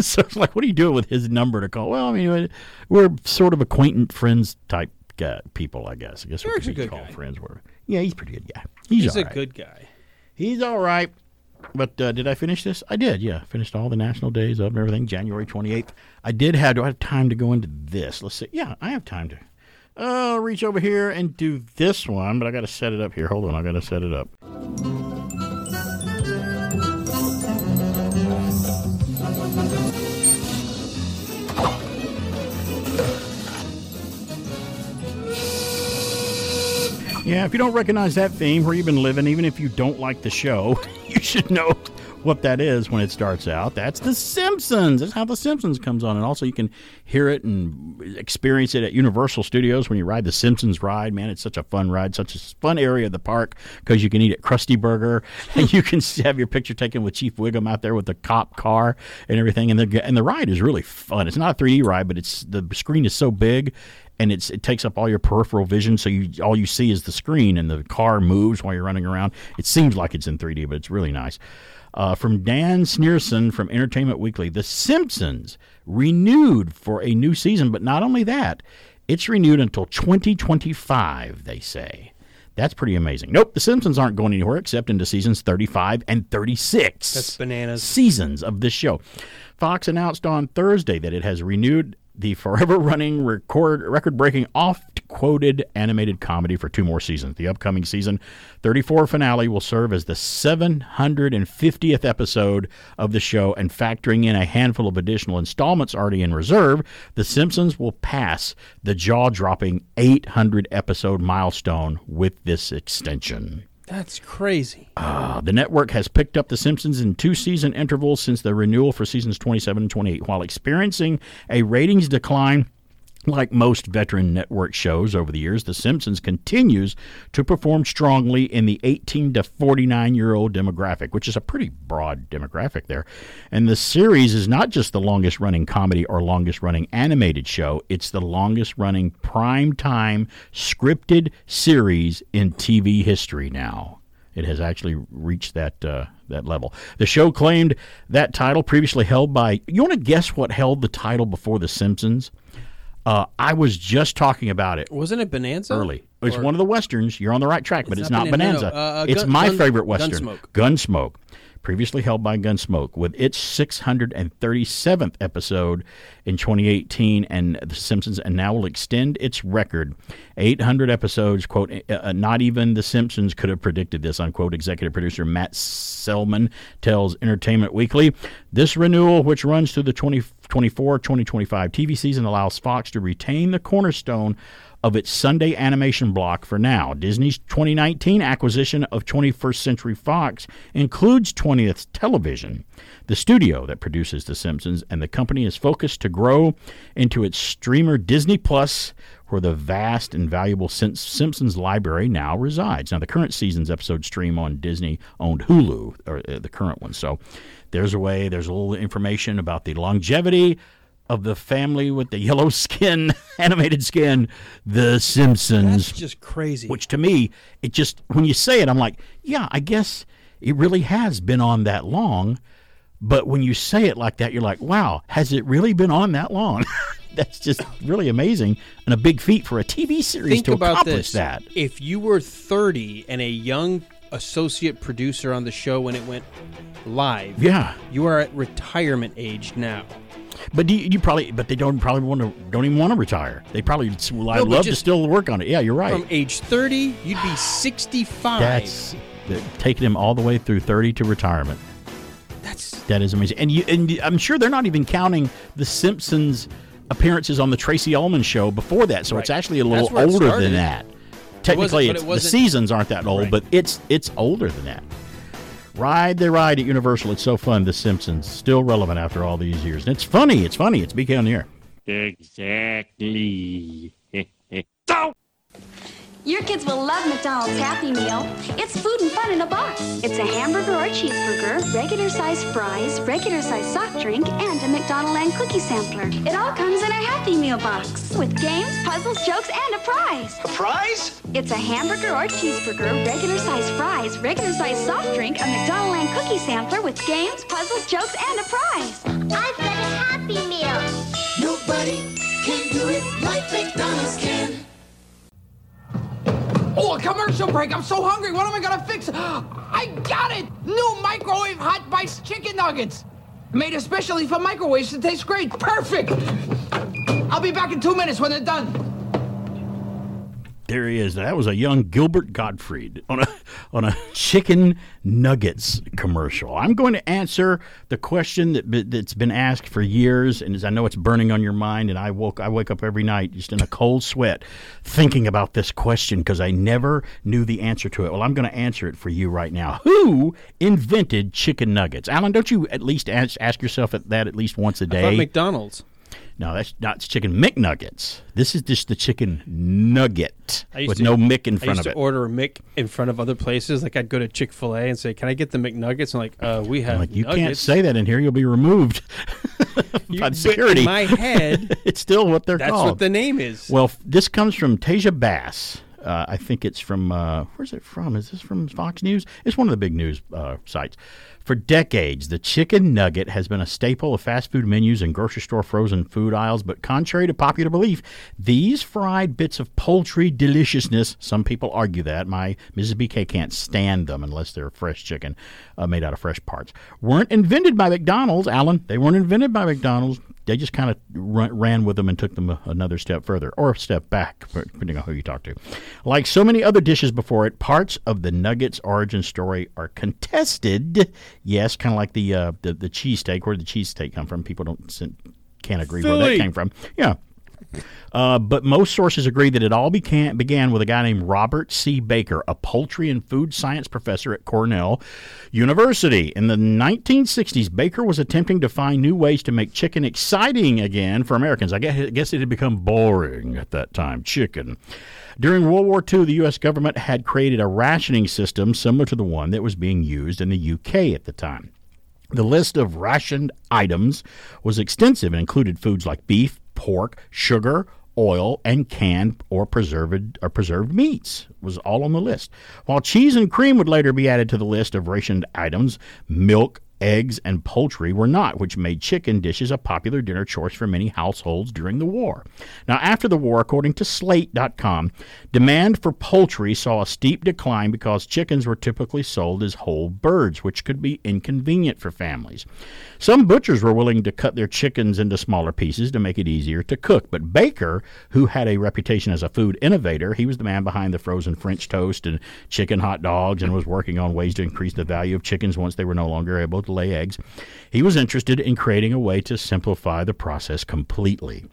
So it's like, what are you doing with his number to call? Well, I mean, we're sort of acquaintance friends type guy, people, I guess. I guess we're good call guy. Friends. Were. Yeah, he's a pretty good guy. He's, he's a right. good guy. He's all right. But uh, did I finish this? I did, yeah. Finished all the national days up and everything, January twenty-eighth. I did have, do I have time to go into this? Let's see. Yeah, I have time to. Uh, reach over here and do this one, but I got to set it up here. Hold on, I got to set it up. Yeah, if you don't recognize that theme where you've been living, even if you don't like the show, you should know what that is when it starts out. That's The Simpsons. That's how The Simpsons comes on. And also you can hear it and experience it at Universal Studios when you ride The Simpsons ride. Man, it's such a fun ride, such a fun area of the park because you can eat at Krusty Burger and you can have your picture taken with Chief Wiggum out there with the cop car and everything. And the, and the ride is really fun. It's not a three D ride, but it's the screen is so big. And it's, it takes up all your peripheral vision, so you all you see is the screen, and the car moves while you're running around. It seems like it's in three D, but it's really nice. Uh, from Dan Sneerson from Entertainment Weekly, The Simpsons renewed for a new season, but not only that, it's renewed until twenty twenty-five, they say. That's pretty amazing. Nope, The Simpsons aren't going anywhere except into seasons thirty-five and thirty-six. That's bananas. Seasons of this show. Fox announced on Thursday that it has renewed the forever-running, record, record-breaking, oft-quoted animated comedy for two more seasons. The upcoming season thirty-four finale will serve as the seven hundred fiftieth episode of the show, and factoring in a handful of additional installments already in reserve, The Simpsons will pass the jaw-dropping eight hundred episode milestone with this extension. That's crazy. Uh, the network has picked up The Simpsons in two-season intervals since the renewal for seasons twenty-seven and twenty-eight, while experiencing a ratings decline. Like most veteran network shows over the years, The Simpsons continues to perform strongly in the eighteen to forty-nine-year-old demographic, which is a pretty broad demographic there. And the series is not just the longest-running comedy or longest-running animated show. It's the longest-running primetime scripted series in T V history now. It has actually reached that uh, that level. The show claimed that title previously held by... You want to guess what held the title before The Simpsons? Uh, I was just talking about it. Wasn't it Bonanza? Early. It's or? One of the Westerns. You're on the right track, but it's, it's not, not Bonanza. No, no. Uh, it's gun, my gun, favorite Western. Gunsmoke. Gunsmoke. Previously held by Gunsmoke, with its six hundred thirty-seventh episode in twenty eighteen, and The Simpsons, and now will extend its record. eight hundred episodes, quote, uh, not even The Simpsons could have predicted this, unquote, executive producer Matt Selman tells Entertainment Weekly. This renewal, which runs through the 20, twenty twenty-four twenty twenty-five T V season allows Fox to retain the cornerstone of its Sunday animation block for now. Disney's twenty nineteen acquisition of twenty-first Century Fox includes twentieth Television, the studio that produces The Simpsons, and the company is focused to grow into its streamer Disney Plus, where the vast and valuable Sim- Simpsons library now resides. Now, the current season's episode stream on Disney-owned Hulu, or uh, the current one. So there's a way, there's a little information about the longevity of the family with the yellow skin, animated skin, The Simpsons. That's just crazy. Which to me, it just, when you say it, I'm like, yeah, I guess it really has been on that long. But when you say it like that, you're like, wow, has it really been on that long? That's just really amazing and a big feat for a T V series Think to about accomplish this. That. If you were thirty and a young associate producer on the show when it went live, yeah, you are at retirement age now. But do you, you probably, but they don't probably want to, don't even want to retire. They probably would well, no, love to still work on it. Yeah, you're right. From age thirty, you'd be sixty-five. That's taking them all the way through thirty to retirement. That's that is amazing. And you, and I'm sure they're not even counting The Simpsons appearances on the Tracy Ullman Show before that. So right. It's actually a little older than that. Technically, it it's, the seasons aren't that old, right. but it's it's older than that. Ride the ride at Universal. It's so fun. The Simpsons still relevant after all these years. And it's funny. It's funny. It's B K on the air. Exactly. So your kids will love McDonald's Happy Meal. It's food and fun in a box. It's a hamburger or cheeseburger, regular size fries, regular size soft drink, and a McDonaldland cookie sampler. It all comes in a Happy Meal box with games, puzzles, jokes, and a prize. A prize? It's a hamburger or cheeseburger, regular size fries, regular size soft drink, a McDonaldland cookie sampler with games, puzzles, jokes, and a prize. I've got a Happy Meal. Nobody can do it like McDonald's can. Oh, a commercial break. I'm so hungry. What am I going to fix? I got it! New microwave hot bites chicken nuggets. Made especially for microwaves to taste great. Perfect! I'll be back in two minutes when they're done. There he is. That was a young Gilbert Gottfried on a on a chicken nuggets commercial. I'm going to answer the question that that's been asked for years, and as I know it's burning on your mind, and I woke I wake up every night just in a cold sweat thinking about this question because I never knew the answer to it. Well, I'm going to answer it for you right now. Who invented chicken nuggets? Alan, don't you at least ask, ask yourself at that at least once a day? I thought McDonald's. No, that's not chicken McNuggets. This is just the chicken nugget with to, no Mick in front of it. I used to order a Mick in front of other places. Like I'd go to Chick-fil-A and say, can I get the McNuggets? And like, uh, we have I'm like, you nuggets. Can't say that in here. You'll be removed by security. In my head. It's still what they're that's called. That's what the name is. Well, this comes from Tasia Bass. Uh, I think it's from, uh, where's it from? Is this from Fox News? It's one of the big news uh, sites. For decades, the chicken nugget has been a staple of fast food menus and grocery store frozen food aisles, but contrary to popular belief, these fried bits of poultry deliciousness, some people argue that, my Missus B K can't stand them unless they're fresh chicken uh, made out of fresh parts, weren't invented by McDonald's, Alan. They weren't invented by McDonald's. They just kind of ran with them and took them another step further, or a step back, depending on who you talk to. Like so many other dishes before it, parts of the nugget's origin story are contested. Yes, kind of like the, uh, the the cheesesteak. Where did the cheesesteak come from? People don't can't agree Philly. Where that came from. Yeah. Uh, but most sources agree that it all began, began with a guy named Robert C. Baker, a poultry and food science professor at Cornell University. In the nineteen sixties, Baker was attempting to find new ways to make chicken exciting again for Americans. I guess, I guess it had become boring at that time, chicken. During World War Two, the U S government had created a rationing system similar to the one that was being used in the U K at the time. The list of rationed items was extensive and included foods like beef, pork, sugar, oil, and canned or preserved or preserved meats was all on the list. While cheese and cream would later be added to the list of rationed items, milk, eggs, and poultry were not, which made chicken dishes a popular dinner choice for many households during the war. Now, after the war, according to Slate dot com, demand for poultry saw a steep decline because chickens were typically sold as whole birds, which could be inconvenient for families. Some butchers were willing to cut their chickens into smaller pieces to make it easier to cook, but Baker, who had a reputation as a food innovator, he was the man behind the frozen French toast and chicken hot dogs and was working on ways to increase the value of chickens once they were no longer able to to lay eggs, he was interested in creating a way to simplify the process completely.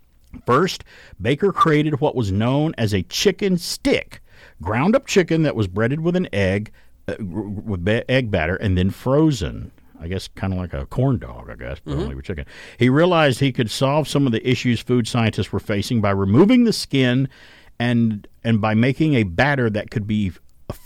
First, Baker created what was known as a chicken stick, ground-up chicken that was breaded with an egg, uh, with ba- egg batter, and then frozen. I guess kind of like a corn dog, I guess, but mm-hmm. only with chicken. He realized he could solve some of the issues food scientists were facing by removing the skin and and by making a batter that could be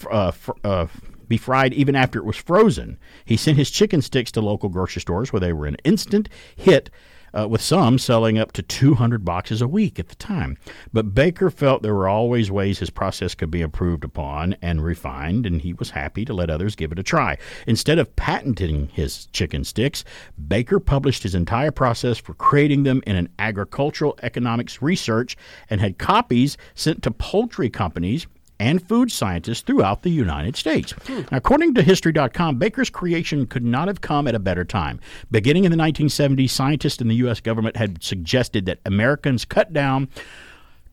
uh, fr- uh, be fried even after it was frozen. He sent his chicken sticks to local grocery stores where they were an instant hit, Uh, with some selling up to two hundred boxes a week at the time. But Baker felt there were always ways his process could be improved upon and refined, and he was happy to let others give it a try. Instead of patenting his chicken sticks, Baker published his entire process for creating them in an agricultural economics research and had copies sent to poultry companies and food scientists throughout the United States. Hmm. Now, according to History dot com, Baker's creation could not have come at a better time. Beginning in the nineteen seventies, scientists in the U S government had suggested that Americans cut down,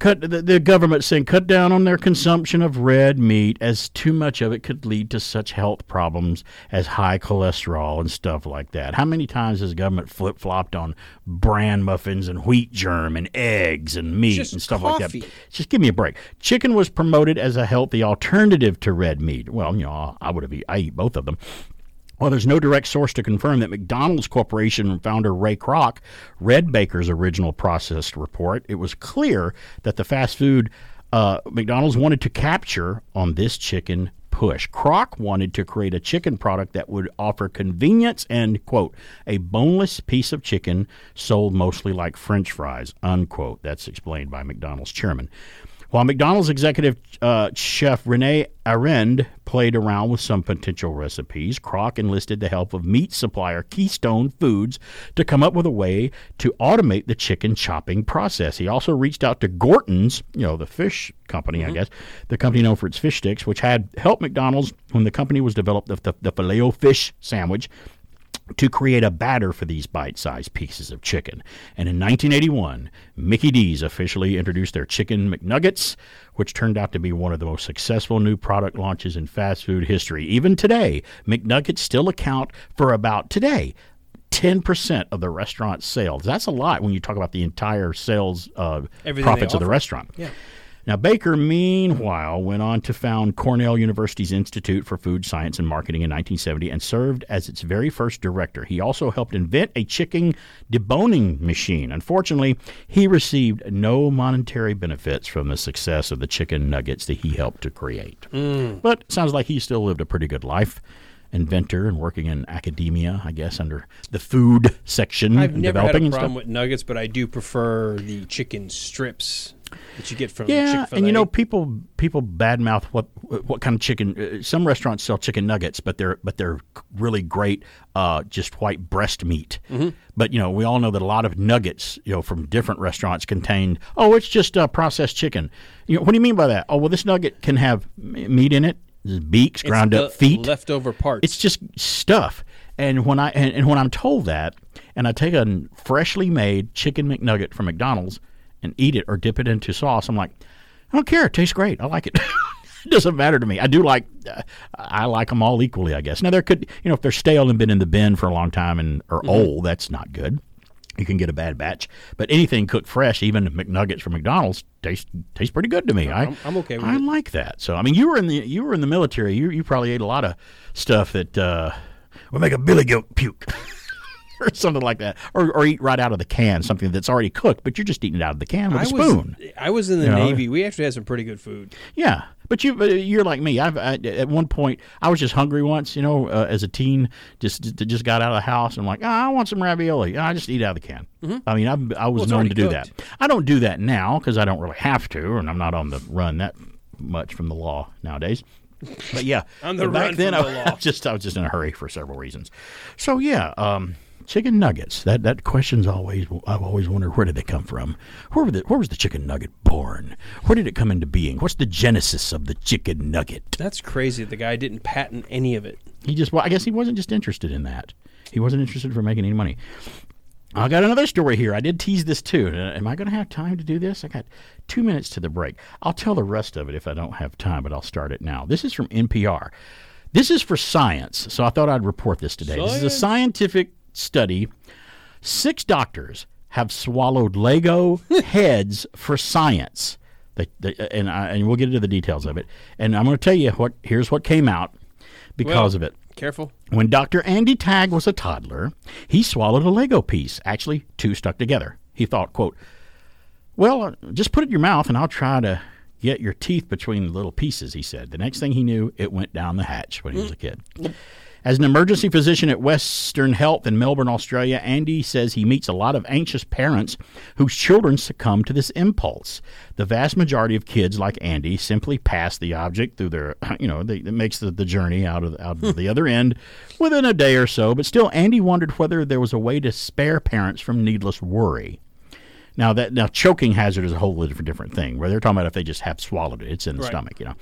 cut the, the government saying cut down on their consumption of red meat, as too much of it could lead to such health problems as high cholesterol and stuff like that. How many times has the government flip-flopped on bran muffins and wheat germ and eggs and meat just and stuff coffee. like that? Just give me a break. Chicken was promoted as a healthy alternative to red meat. Well, you know, I would have eat, I eat both of them. Well, there's no direct source to confirm that McDonald's Corporation founder Ray Kroc read Baker's original processed report. It was clear that the fast food uh, McDonald's wanted to capture on this chicken push. Kroc wanted to create a chicken product that would offer convenience and, quote, a boneless piece of chicken sold mostly like French fries, unquote. That's explained by McDonald's chairman. While McDonald's executive uh, chef Rene Arend played around with some potential recipes, Kroc enlisted the help of meat supplier Keystone Foods to come up with a way to automate the chicken chopping process. He also reached out to Gorton's, you know, the fish company, mm-hmm. I guess, the company known for its fish sticks, which had helped McDonald's when the company was developed the, the, the Filet-O-Fish sandwich, to create a batter for these bite-sized pieces of chicken. And in nineteen eighty-one, Mickey D's officially introduced their Chicken McNuggets, which turned out to be one of the most successful new product launches in fast food history. Even today, McNuggets still account for about, today, ten percent of the restaurant's sales. That's a lot when you talk about the entire sales uh, profits of the restaurant. Yeah. Now, Baker, meanwhile, went on to found Cornell University's Institute for Food Science and Marketing in nineteen seventy and served as its very first director. He also helped invent a chicken deboning machine. Unfortunately, he received no monetary benefits from the success of the chicken nuggets that he helped to create. Mm. But it sounds like he still lived a pretty good life. Inventor and working in academia, I guess, under the food section. I've and never developing had a problem with nuggets, but I do prefer the chicken strips that you get from yeah, Chick-fil-A. And you know, people people badmouth what what kind of chicken. Uh, some restaurants sell chicken nuggets, but they're but they're really great, uh, just white breast meat. Mm-hmm. But you know, we all know that a lot of nuggets, you know, from different restaurants contain, oh, it's just uh, processed chicken. You know, what do you mean by that? Oh, well, this nugget can have meat in it. Beaks, ground up feet, leftover parts. It's just stuff. And when I and, and when I'm told that, and I take a freshly made chicken McNugget from McDonald's and eat it or dip it into sauce, I'm like, I don't care. It tastes great. I like it. It doesn't matter to me. I do like. Uh, I like them all equally, I guess. Now there could, you know, if they're stale and been in the bin for a long time and or mm-hmm. old, that's not good. You can get a bad batch, but anything cooked fresh, even McNuggets from McDonald's, taste taste pretty good to me. I'm, I, I'm okay with I it. I like that. So I mean, you were in the you were in the military. You you probably ate a lot of stuff that uh, would make a billy goat puke, or something like that, or or eat right out of the can, something that's already cooked, but you're just eating it out of the can with I a spoon. Was, I was in the you Navy. Know? We actually had some pretty good food. Yeah. But you, you're like me. I've I, at one point I was just hungry once, you know, uh, as a teen, just just got out of the house. And I'm like, oh, I want some ravioli. I just eat out of the can. Mm-hmm. I mean, I've, I was well, known to do cooked. that. I don't do that now because I don't really have to, and I'm not on the run that much from the law nowadays. But yeah, on the back run then from I, the law. I was just I was just in a hurry for several reasons. So yeah, um, chicken nuggets. That that question's always I've always wondered, where did they come from? Where were the, where was the chicken nugget born? Where did it come into being? What's the genesis of the chicken nugget? That's crazy. The guy didn't patent any of it. He just well, I guess he wasn't just interested in that. He wasn't interested for making any money. I got another story here. I did tease this too. Uh, am I going to have time to do this? I got two minutes to the break. I'll tell the rest of it if I don't have time, but I'll start it now. This is from N P R. This is for science, so I thought I'd report this today. Science. This is a scientific study. Six doctors have swallowed Lego heads for science. They, they, and, I, and we'll get into the details of it. And I'm going to tell you what. Here's what came out because well, of it. Careful. When Doctor Andy Tagg was a toddler, he swallowed a Lego piece, actually two stuck together. He thought, quote, well, just put it in your mouth and I'll try to get your teeth between the little pieces, he said. The next thing he knew, it went down the hatch when he was a kid. As an emergency physician at Western Health in Melbourne, Australia, Andy says he meets a lot of anxious parents whose children succumb to this impulse. The vast majority of kids like Andy simply pass the object through their, you know, they, it makes the, the journey out of, out of the other end within a day or so. But still, Andy wondered whether there was a way to spare parents from needless worry. Now, that now choking hazard is a whole different, different thing, where they're talking about if they just have swallowed it. It's in the right. stomach, you know.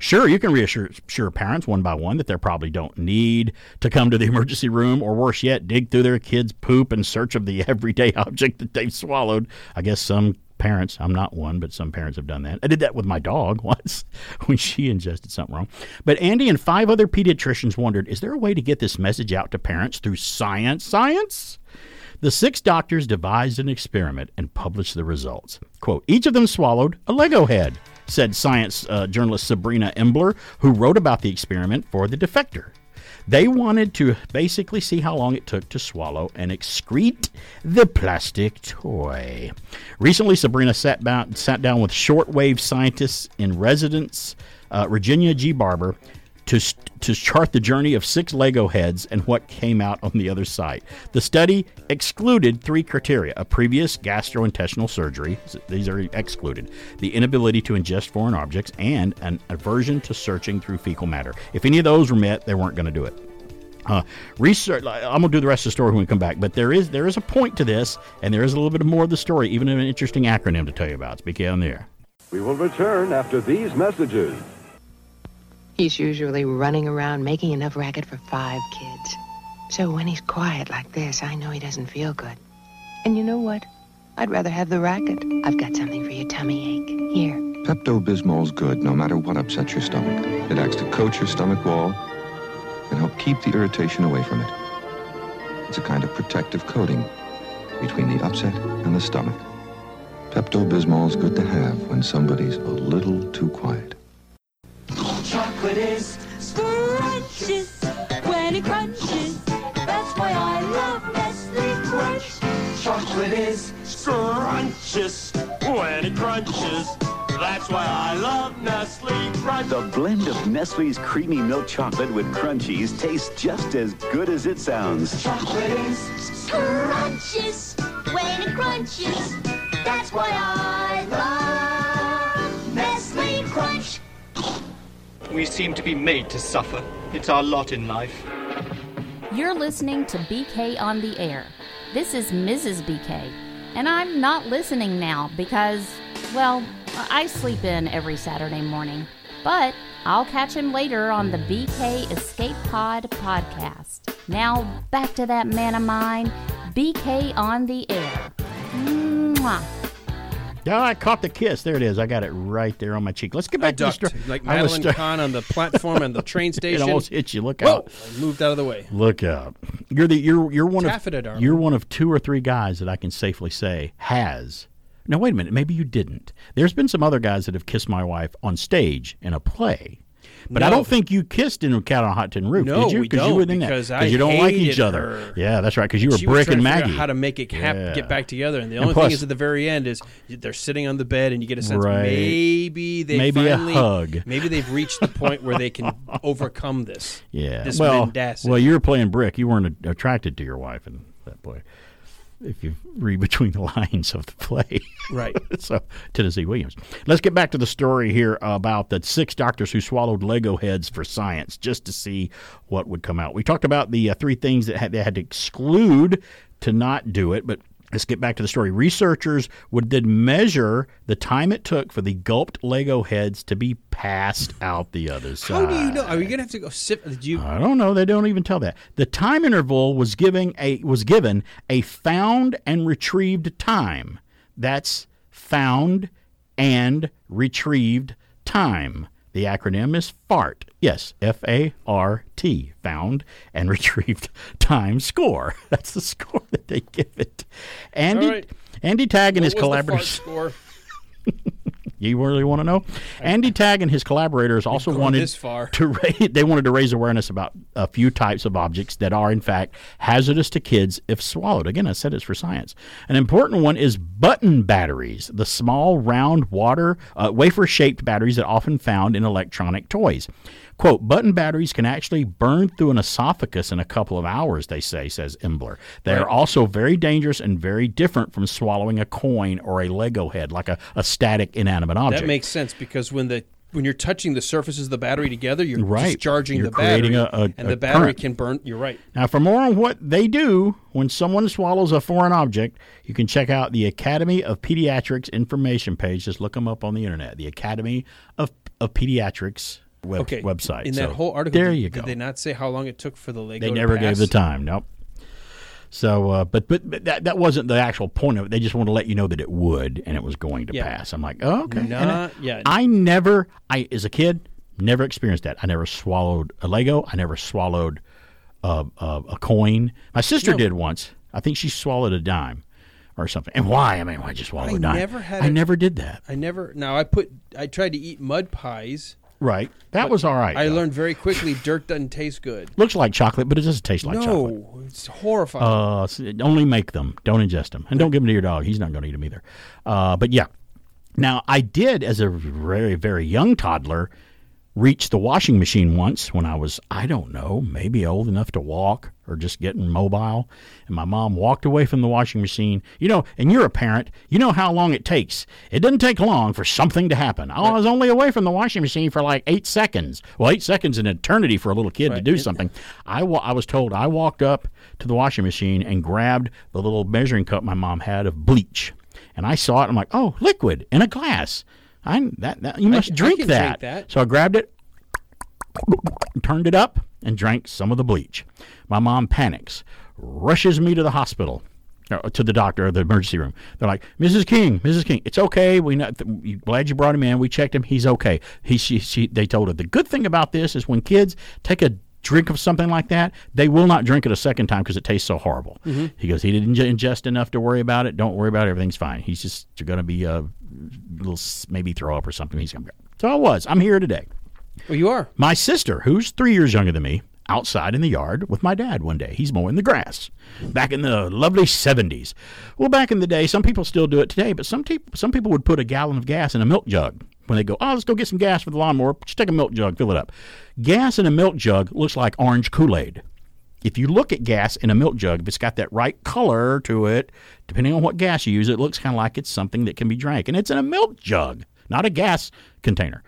Sure, you can reassure sure parents one by one that they probably don't need to come to the emergency room, or worse yet, dig through their kids' poop in search of the everyday object that they've swallowed. I guess some parents, I'm not one, but some parents have done that. I did that with my dog once when she ingested something wrong. But Andy and five other pediatricians wondered, is there a way to get this message out to parents through science? Science? The six doctors devised an experiment and published the results. Quote, each of them swallowed a Lego head, said science uh, journalist Sabrina Embler, who wrote about the experiment for The Defector. They wanted to basically see how long it took to swallow and excrete the plastic toy. Recently, Sabrina sat, down, sat down with shortwave scientists in residence, uh, Virginia G. Barber, to to chart the journey of six Lego heads and what came out on the other side. The study excluded three criteria: a previous gastrointestinal surgery, these are excluded, the inability to ingest foreign objects, and an aversion to searching through fecal matter. If any of those were met, they weren't going to do it. Uh, research. I'm going to do the rest of the story when we come back, but there is there is a point to this, and there is a little bit more of the story, even an interesting acronym to tell you about. It's B K on the air. We will return after these messages. He's usually running around making enough racket for five kids. So when he's quiet like this, I know he doesn't feel good. And you know what? I'd rather have the racket. I've got something for your tummy ache. Here. Pepto-Bismol's good no matter what upsets your stomach. It acts to coat your stomach wall and help keep the irritation away from it. It's a kind of protective coating between the upset and the stomach. Pepto-Bismol's good to have when somebody's a little too quiet. Chocolate is scrunches when it crunches. That's why I love Nestle Crunch. Chocolate is scrunches when it crunches. That's why I love Nestle Crunch. The blend of Nestle's creamy milk chocolate with crunchies tastes just as good as it sounds. Chocolate is scrunches when it crunches. That's why I love Nestle Crunch. We seem to be made to suffer. It's our lot in life. You're listening to B K on the Air. This is Missus B K, and I'm not listening now because, well, I sleep in every Saturday morning. But I'll catch him later on the B K Escape Pod podcast. Now back to that man of mine, B K on the Air. Mwah. Oh, I caught the kiss. There it is. I got it right there on my cheek. Let's get back I to ducked, the story. Like Madeline st- Kahn on the platform and the train station. It almost hit you. Look Whoa. out. I moved out of the way. Look out. You're the you're you're one Taffeted of armor. You're one of two or three guys that I can safely say has. Now wait a minute. Maybe you didn't. There's been some other guys that have kissed my wife on stage in a play, but no. I don't think you kissed in Cat on a Hot Tin Roof. No, did you? We don't, you were in because that. I you don't hated like each other. Her. Yeah, that's right. Because you were she Brick and Maggie. How to make it hap- yeah. get back together, and the only and plus, thing is at the very end is they're sitting on the bed, and you get a sense right. maybe they maybe finally, a hug. Maybe they've reached the point where they can overcome this. Yeah. This well, mendacity. Well, you were playing Brick. You weren't a- attracted to your wife in that play. If you read between the lines of the play. Right. So, Tennessee Williams. Let's get back to the story here about the six doctors who swallowed Lego heads for science just to see what would come out. We talked about the uh, three things that had, they had to exclude to not do it, but let's get back to the story. Researchers would then measure the time it took for the gulped Lego heads to be passed out the other side. How do you know? Are you going to have to go sip? Did you? I don't know. They don't even tell that. The time interval was giving a was given a found and retrieved time. That's found and retrieved time. The acronym is FART. Yes, F A R T, found and retrieved time score. That's the score that they give it. Andy, right. Andy Tagg and what his collaborators. You really want to know? Andy Tagg and his collaborators also wanted to raise, they wanted to raise awareness about a few types of objects that are, in fact, hazardous to kids if swallowed. Again, I said it's for science. An important one is button batteries, the small, round, water, uh, wafer-shaped batteries that are often found in electronic toys. Quote, button batteries can actually burn through an esophagus in a couple of hours, they say, says Embler. They are also very dangerous and very different from swallowing a coin or a Lego head, like a, a static inanimate object. That makes sense because when the when you're touching the surfaces of the battery together, you're right. discharging you're the battery, a, a, and the battery current. Can burn. You're right. Now, for more on what they do when someone swallows a foreign object, you can check out the Academy of Pediatrics information page. Just look them up on the Internet, the Academy of, of Pediatrics Web, okay. website. In that so, whole article, there you did, go. Did they not say how long it took for the Lego They never to pass? Gave the time, nope. So, uh, but, but but that that wasn't the actual point of it. They just wanted to let you know that it would and it was going to yeah. pass. I'm like, oh, okay. Not I, yet. I never, I as a kid, never experienced that. I never swallowed a Lego. I never swallowed uh, uh, a coin. My sister no. did once. I think she swallowed a dime. Or something. And why? I mean, why just swallowed I a dime? Never had I a, never did that. I never, now I put, I tried to eat mud pies. Right. That but was all right. I though. learned very quickly dirt doesn't taste good. Looks like chocolate, but it doesn't taste like no, chocolate. No, it's horrifying. Uh, so only make them. Don't ingest them. And don't give them to your dog. He's not going to eat them either. Uh, but, yeah. Now, I did, as a very, very young toddler, reach the washing machine once when I was, I don't know, maybe old enough to walk or just getting mobile. And my mom walked away from the washing machine. You know, and you're a parent. You know how long it takes. It doesn't take long for something to happen. Right. I was only away from the washing machine for like eight seconds. Well, eight seconds is an eternity for a little kid right. to do something. I, wa- I was told I walked up to the washing machine and grabbed the little measuring cup my mom had of bleach. And I saw it. I'm like, oh, liquid in a glass. I, that, that, you must I, drink, I that. drink that. So I grabbed it, turned it up, and drank some of the bleach. My mom panics, rushes me to the hospital, or to the doctor, or the emergency room. They're like, Missus King, Missus King, it's okay. We not, glad you brought him in. We checked him. He's okay. He, she, she, they told her. The good thing about this is when kids take a drink of something like that, they will not drink it a second time because it tastes so horrible. Mm-hmm. He goes, he didn't ingest enough to worry about it. Don't worry about it. Everything's fine. He's just going to be a little, maybe throw up or something. He's going to go. So I was. I'm here today. Well, you are. My sister, who's three years younger than me, outside in the yard with my dad one day. He's mowing the grass back in the lovely seventies. Well, back in the day, some people still do it today, but some, te- some people would put a gallon of gas in a milk jug. When they go, oh, let's go get some gas for the lawnmower, just take a milk jug, fill it up. Gas in a milk jug looks like orange Kool-Aid. If you look at gas in a milk jug, if it's got that right color to it, depending on what gas you use, it looks kind of like it's something that can be drank. And it's in a milk jug, not a gas container.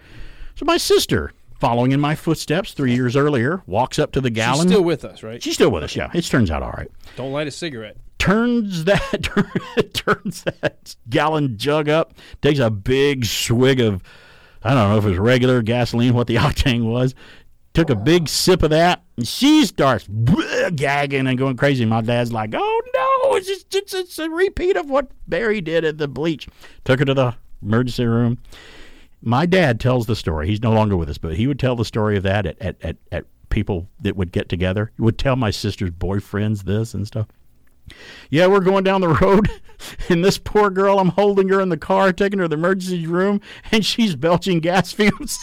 So my sister, following in my footsteps three years earlier, walks up to the gallon. She's still with us, right? She's still with us, yeah. It turns out all right. Don't light a cigarette. Turns that turns that gallon jug up, takes a big swig of, I don't know if it was regular gasoline, what the octane was, took a big sip of that, and she starts gagging and going crazy. My dad's like, oh, no, it's, just, it's, it's a repeat of what Barry did at the bleach. Took her to the emergency room. My dad tells the story. He's no longer with us, but he would tell the story of that at, at, at, at people that would get together. He would tell my sister's boyfriends this and stuff. Yeah, we're going down the road, and this poor girl, I'm holding her in the car, taking her to the emergency room, and she's belching gas fumes.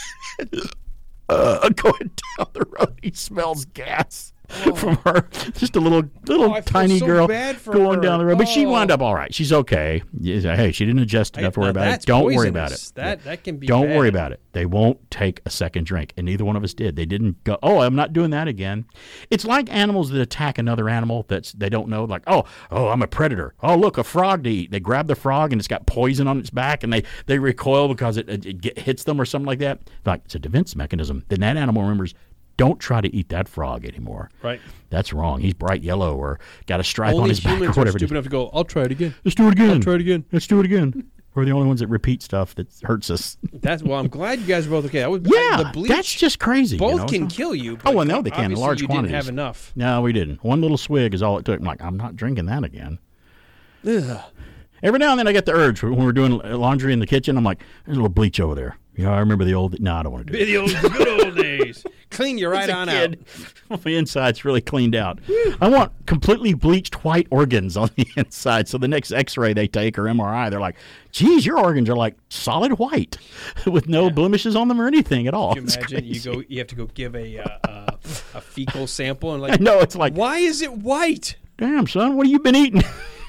uh, going down the road, he smells gas oh. from her. Just a little little oh, tiny so girl going her. down the road. Oh. But she wound up all right. She's okay. Hey, she didn't ingest enough to worry about it. Don't poisonous. worry about it. That, that can be Don't bad. worry about it. They won't take a second drink, and neither one of us did. They didn't go, oh, I'm not doing that again. It's like animals that attack another animal that they don't know, like, oh, oh, I'm a predator. Oh, look, a frog to eat. They grab the frog, and it's got poison on its back, and they, they recoil because it, it, it get, hits them or something like that. Like, it's a defense mechanism. Then that animal remembers, don't try to eat that frog anymore. Right. That's wrong. He's bright yellow or got a stripe only on his back or whatever. Only humans are stupid enough to go, I'll try it again. Let's do it again. I'll try it again. Let's do it again. We're the only ones that repeat stuff that hurts us. That's well. I'm glad you guys are both okay. I was, yeah, the bleach, that's just crazy. Both you know, can not, kill you. But oh, well, no, they can in large you quantities. Didn't have enough. No, we didn't. One little swig is all it took. I'm like, I'm not drinking that again. Ugh. Every now and then I get the urge when we're doing laundry in the kitchen. I'm like, there's a little bleach over there. Yeah, I remember the old. No, I don't want to do it. The old, good old days. Clean you right on kid. Out. The inside's really cleaned out. I want completely bleached white organs on the inside. So the next X-ray they take or M R I, they're like, "Geez, your organs are like solid white, with no yeah. blemishes on them or anything at all." Can you imagine you go, you have to go give a uh, uh, a fecal sample and like, no, it's like, why is it white? Damn, son, what have you been eating?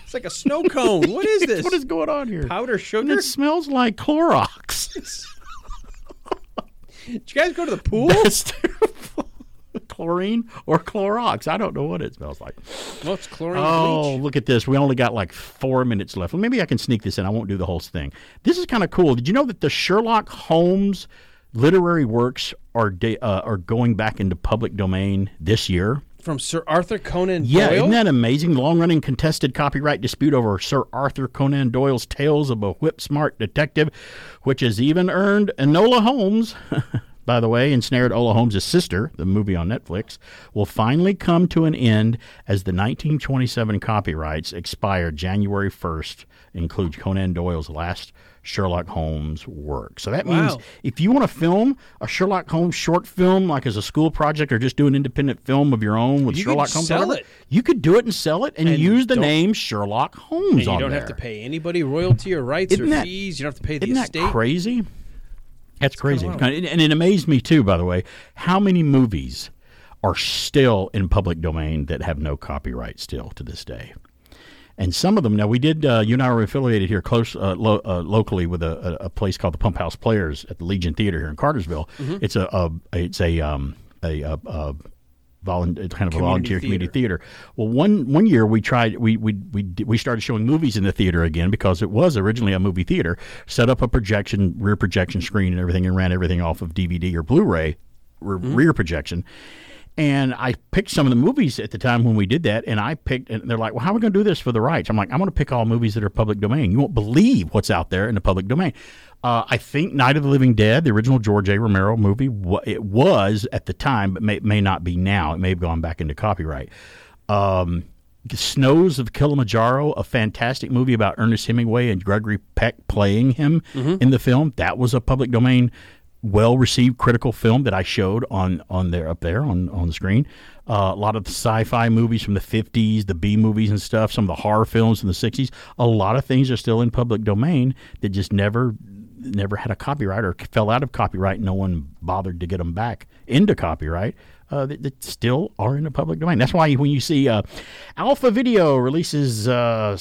It's like a snow cone. What is this? What is going on here? Powder sugar? And it smells like Clorox. Did you guys go to the pool? That's terrible. Chlorine or Clorox. I don't know what it smells like. Well, it's chlorine oh, bleach. Look at this. We only got like four minutes left. Well, maybe I can sneak this in. I won't do the whole thing. This is kind of cool. Did you know that the Sherlock Holmes literary works are de- uh, are going back into public domain this year? From Sir Arthur Conan Doyle? Yeah, isn't that amazing? Long-running contested copyright dispute over Sir Arthur Conan Doyle's Tales of a Whip-Smart Detective, which has even earned Enola Holmes, by the way, ensnared Enola Holmes' sister, the movie on Netflix, will finally come to an end as the nineteen twenty-seven copyrights expire January first, includes Conan Doyle's last Sherlock Holmes work. So that means wow. if you want to film a Sherlock Holmes short film, like as a school project, or just do an independent film of your own with you Sherlock Holmes, sell whatever, it. You could do it and sell it and, and use the name Sherlock Holmes on there. You don't there. have to pay anybody royalty or rights isn't or that, fees. You don't have to pay the isn't estate. Isn't that crazy? That's it's crazy. Kind of and it amazed me, too, by the way, how many movies are still in public domain that have no copyright still to this day. And some of them, now we did, uh, you and I were affiliated here close uh, lo- uh, locally with a, a, a place called the Pump House Players at the Legion Theater here in Cartersville. Mm-hmm. It's a, a it's a um, a, a, a volunteer kind of community a volunteer theater. community theater. Well, one one year we tried we we we we started showing movies in the theater again because it was originally a movie theater. Set up a projection rear projection screen and everything and ran everything off of D V D or Blu-ray or mm-hmm. rear projection. And I picked some of the movies at the time when we did that, and I picked, and they're like, well, how are we going to do this for the rights? I'm like, I'm going to pick all movies that are public domain. You won't believe what's out there in the public domain. Uh, I think Night of the Living Dead, the original George A. Romero movie, it was at the time, but may, may not be now. It may have gone back into copyright. Um, Snows of Kilimanjaro, a fantastic movie about Ernest Hemingway and Gregory Peck playing him mm-hmm. in the film. That was a public domain well-received critical film that I showed on on there up there on, on the screen. Uh, a lot of the sci-fi movies from the fifties, the B movies and stuff, some of the horror films from the sixties. A lot of things are still in public domain that just never never had a copyright or fell out of copyright. No one bothered to get them back into copyright. Uh, that, that still are in the public domain. That's why when you see uh, Alpha Video releases uh,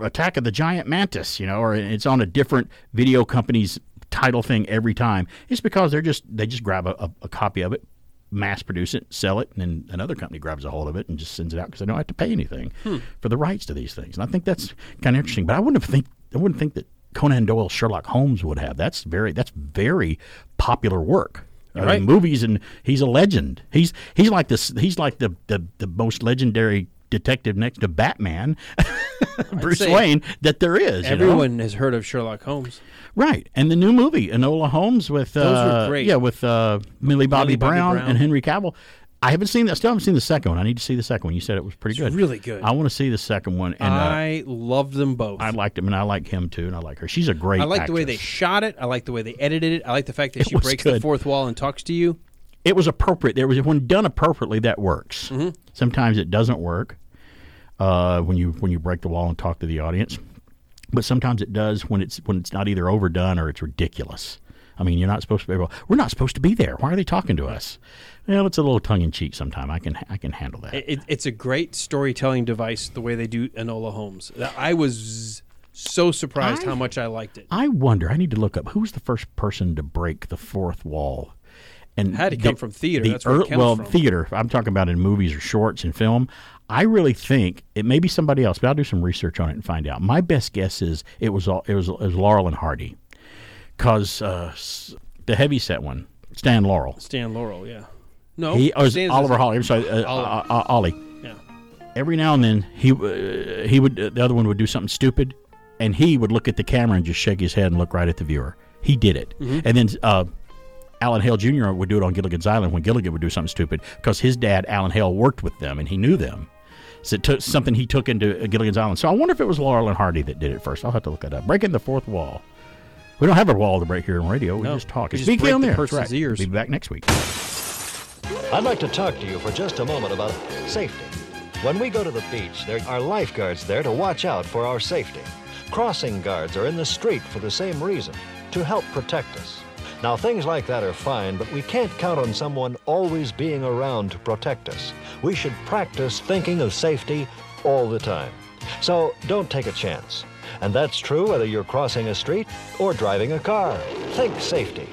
Attack of the Giant Mantis, you know, or it's on a different video company's title thing every time. It's because they're just they just grab a, a, a copy of it, mass produce it, sell it, and then another company grabs a hold of it and just sends it out because they don't have to pay anything hmm. for the rights to these things. And I think that's kind of interesting. But I wouldn't have think I wouldn't think that Conan Doyle, Sherlock Holmes would have. That's very that's very popular work. Right. I mean, movies, and he's a legend. He's he's like this. He's like the the, the most legendary detective next to Batman, Bruce Wayne, that there is. Everyone you know? has heard of Sherlock Holmes, right? And the new movie, Enola Holmes, with uh, those were great. yeah, with uh, Millie Bobby, Bobby Brown, Brown and Henry Cavill. I haven't seen that. Still haven't seen the second one. I need to see the second one. You said it was pretty it's good. Really good. I want to see the second one. And, uh, I loved them both. I liked him, and I like him too, and I like her. She's a great. I like the way they shot it. I like the way they edited it. I like the fact that it she breaks good. the fourth wall and talks to you. It was appropriate. There was when done appropriately, that works. Mm-hmm. Sometimes it doesn't work. Uh, when you when you break the wall and talk to the audience, but sometimes it does when it's when it's not either overdone or it's ridiculous. I mean, you're not supposed to be. Well, we're not supposed to be there. Why are they talking to us? Well, it's a little tongue in cheek. Sometimes I can I can handle that. It, it's a great storytelling device the way they do Enola Holmes. I was so surprised I, how much I liked it. I wonder. I need to look up who was the first person to break the fourth wall. And How did it come the, from theater? The That's where it came well, from. theater. I'm talking about in movies or shorts and film. I really think it may be somebody else, but I'll do some research on it and find out. My best guess is it was all, it was, it was Laurel and Hardy, because uh, the heavyset one, Stan Laurel. Stan Laurel, yeah. No, he or was Oliver Holly. I'm sorry, uh, Ollie. Uh, uh, Ollie. Yeah. Every now and then he uh, he would uh, the other one would do something stupid, and he would look at the camera and just shake his head and look right at the viewer. He did it, mm-hmm. and then. Uh, Alan Hale Junior would do it on Gilligan's Island when Gilligan would do something stupid because his dad, Alan Hale, worked with them and he knew them. So it took something he took into Gilligan's Island. So I wonder if it was Laurel and Hardy that did it first. I'll have to look that up. Breaking the fourth wall. We don't have a wall to break here on radio. We no, just talk. We it's just B K on the there. Person's right. ears. We'll be back next week. I'd like to talk to you for just a moment about safety. When we go to the beach, there are lifeguards there to watch out for our safety. Crossing guards are in the street for the same reason, to help protect us. Now, things like that are fine, but we can't count on someone always being around to protect us. We should practice thinking of safety all the time. So don't take a chance. And that's true whether you're crossing a street or driving a car. Think safety.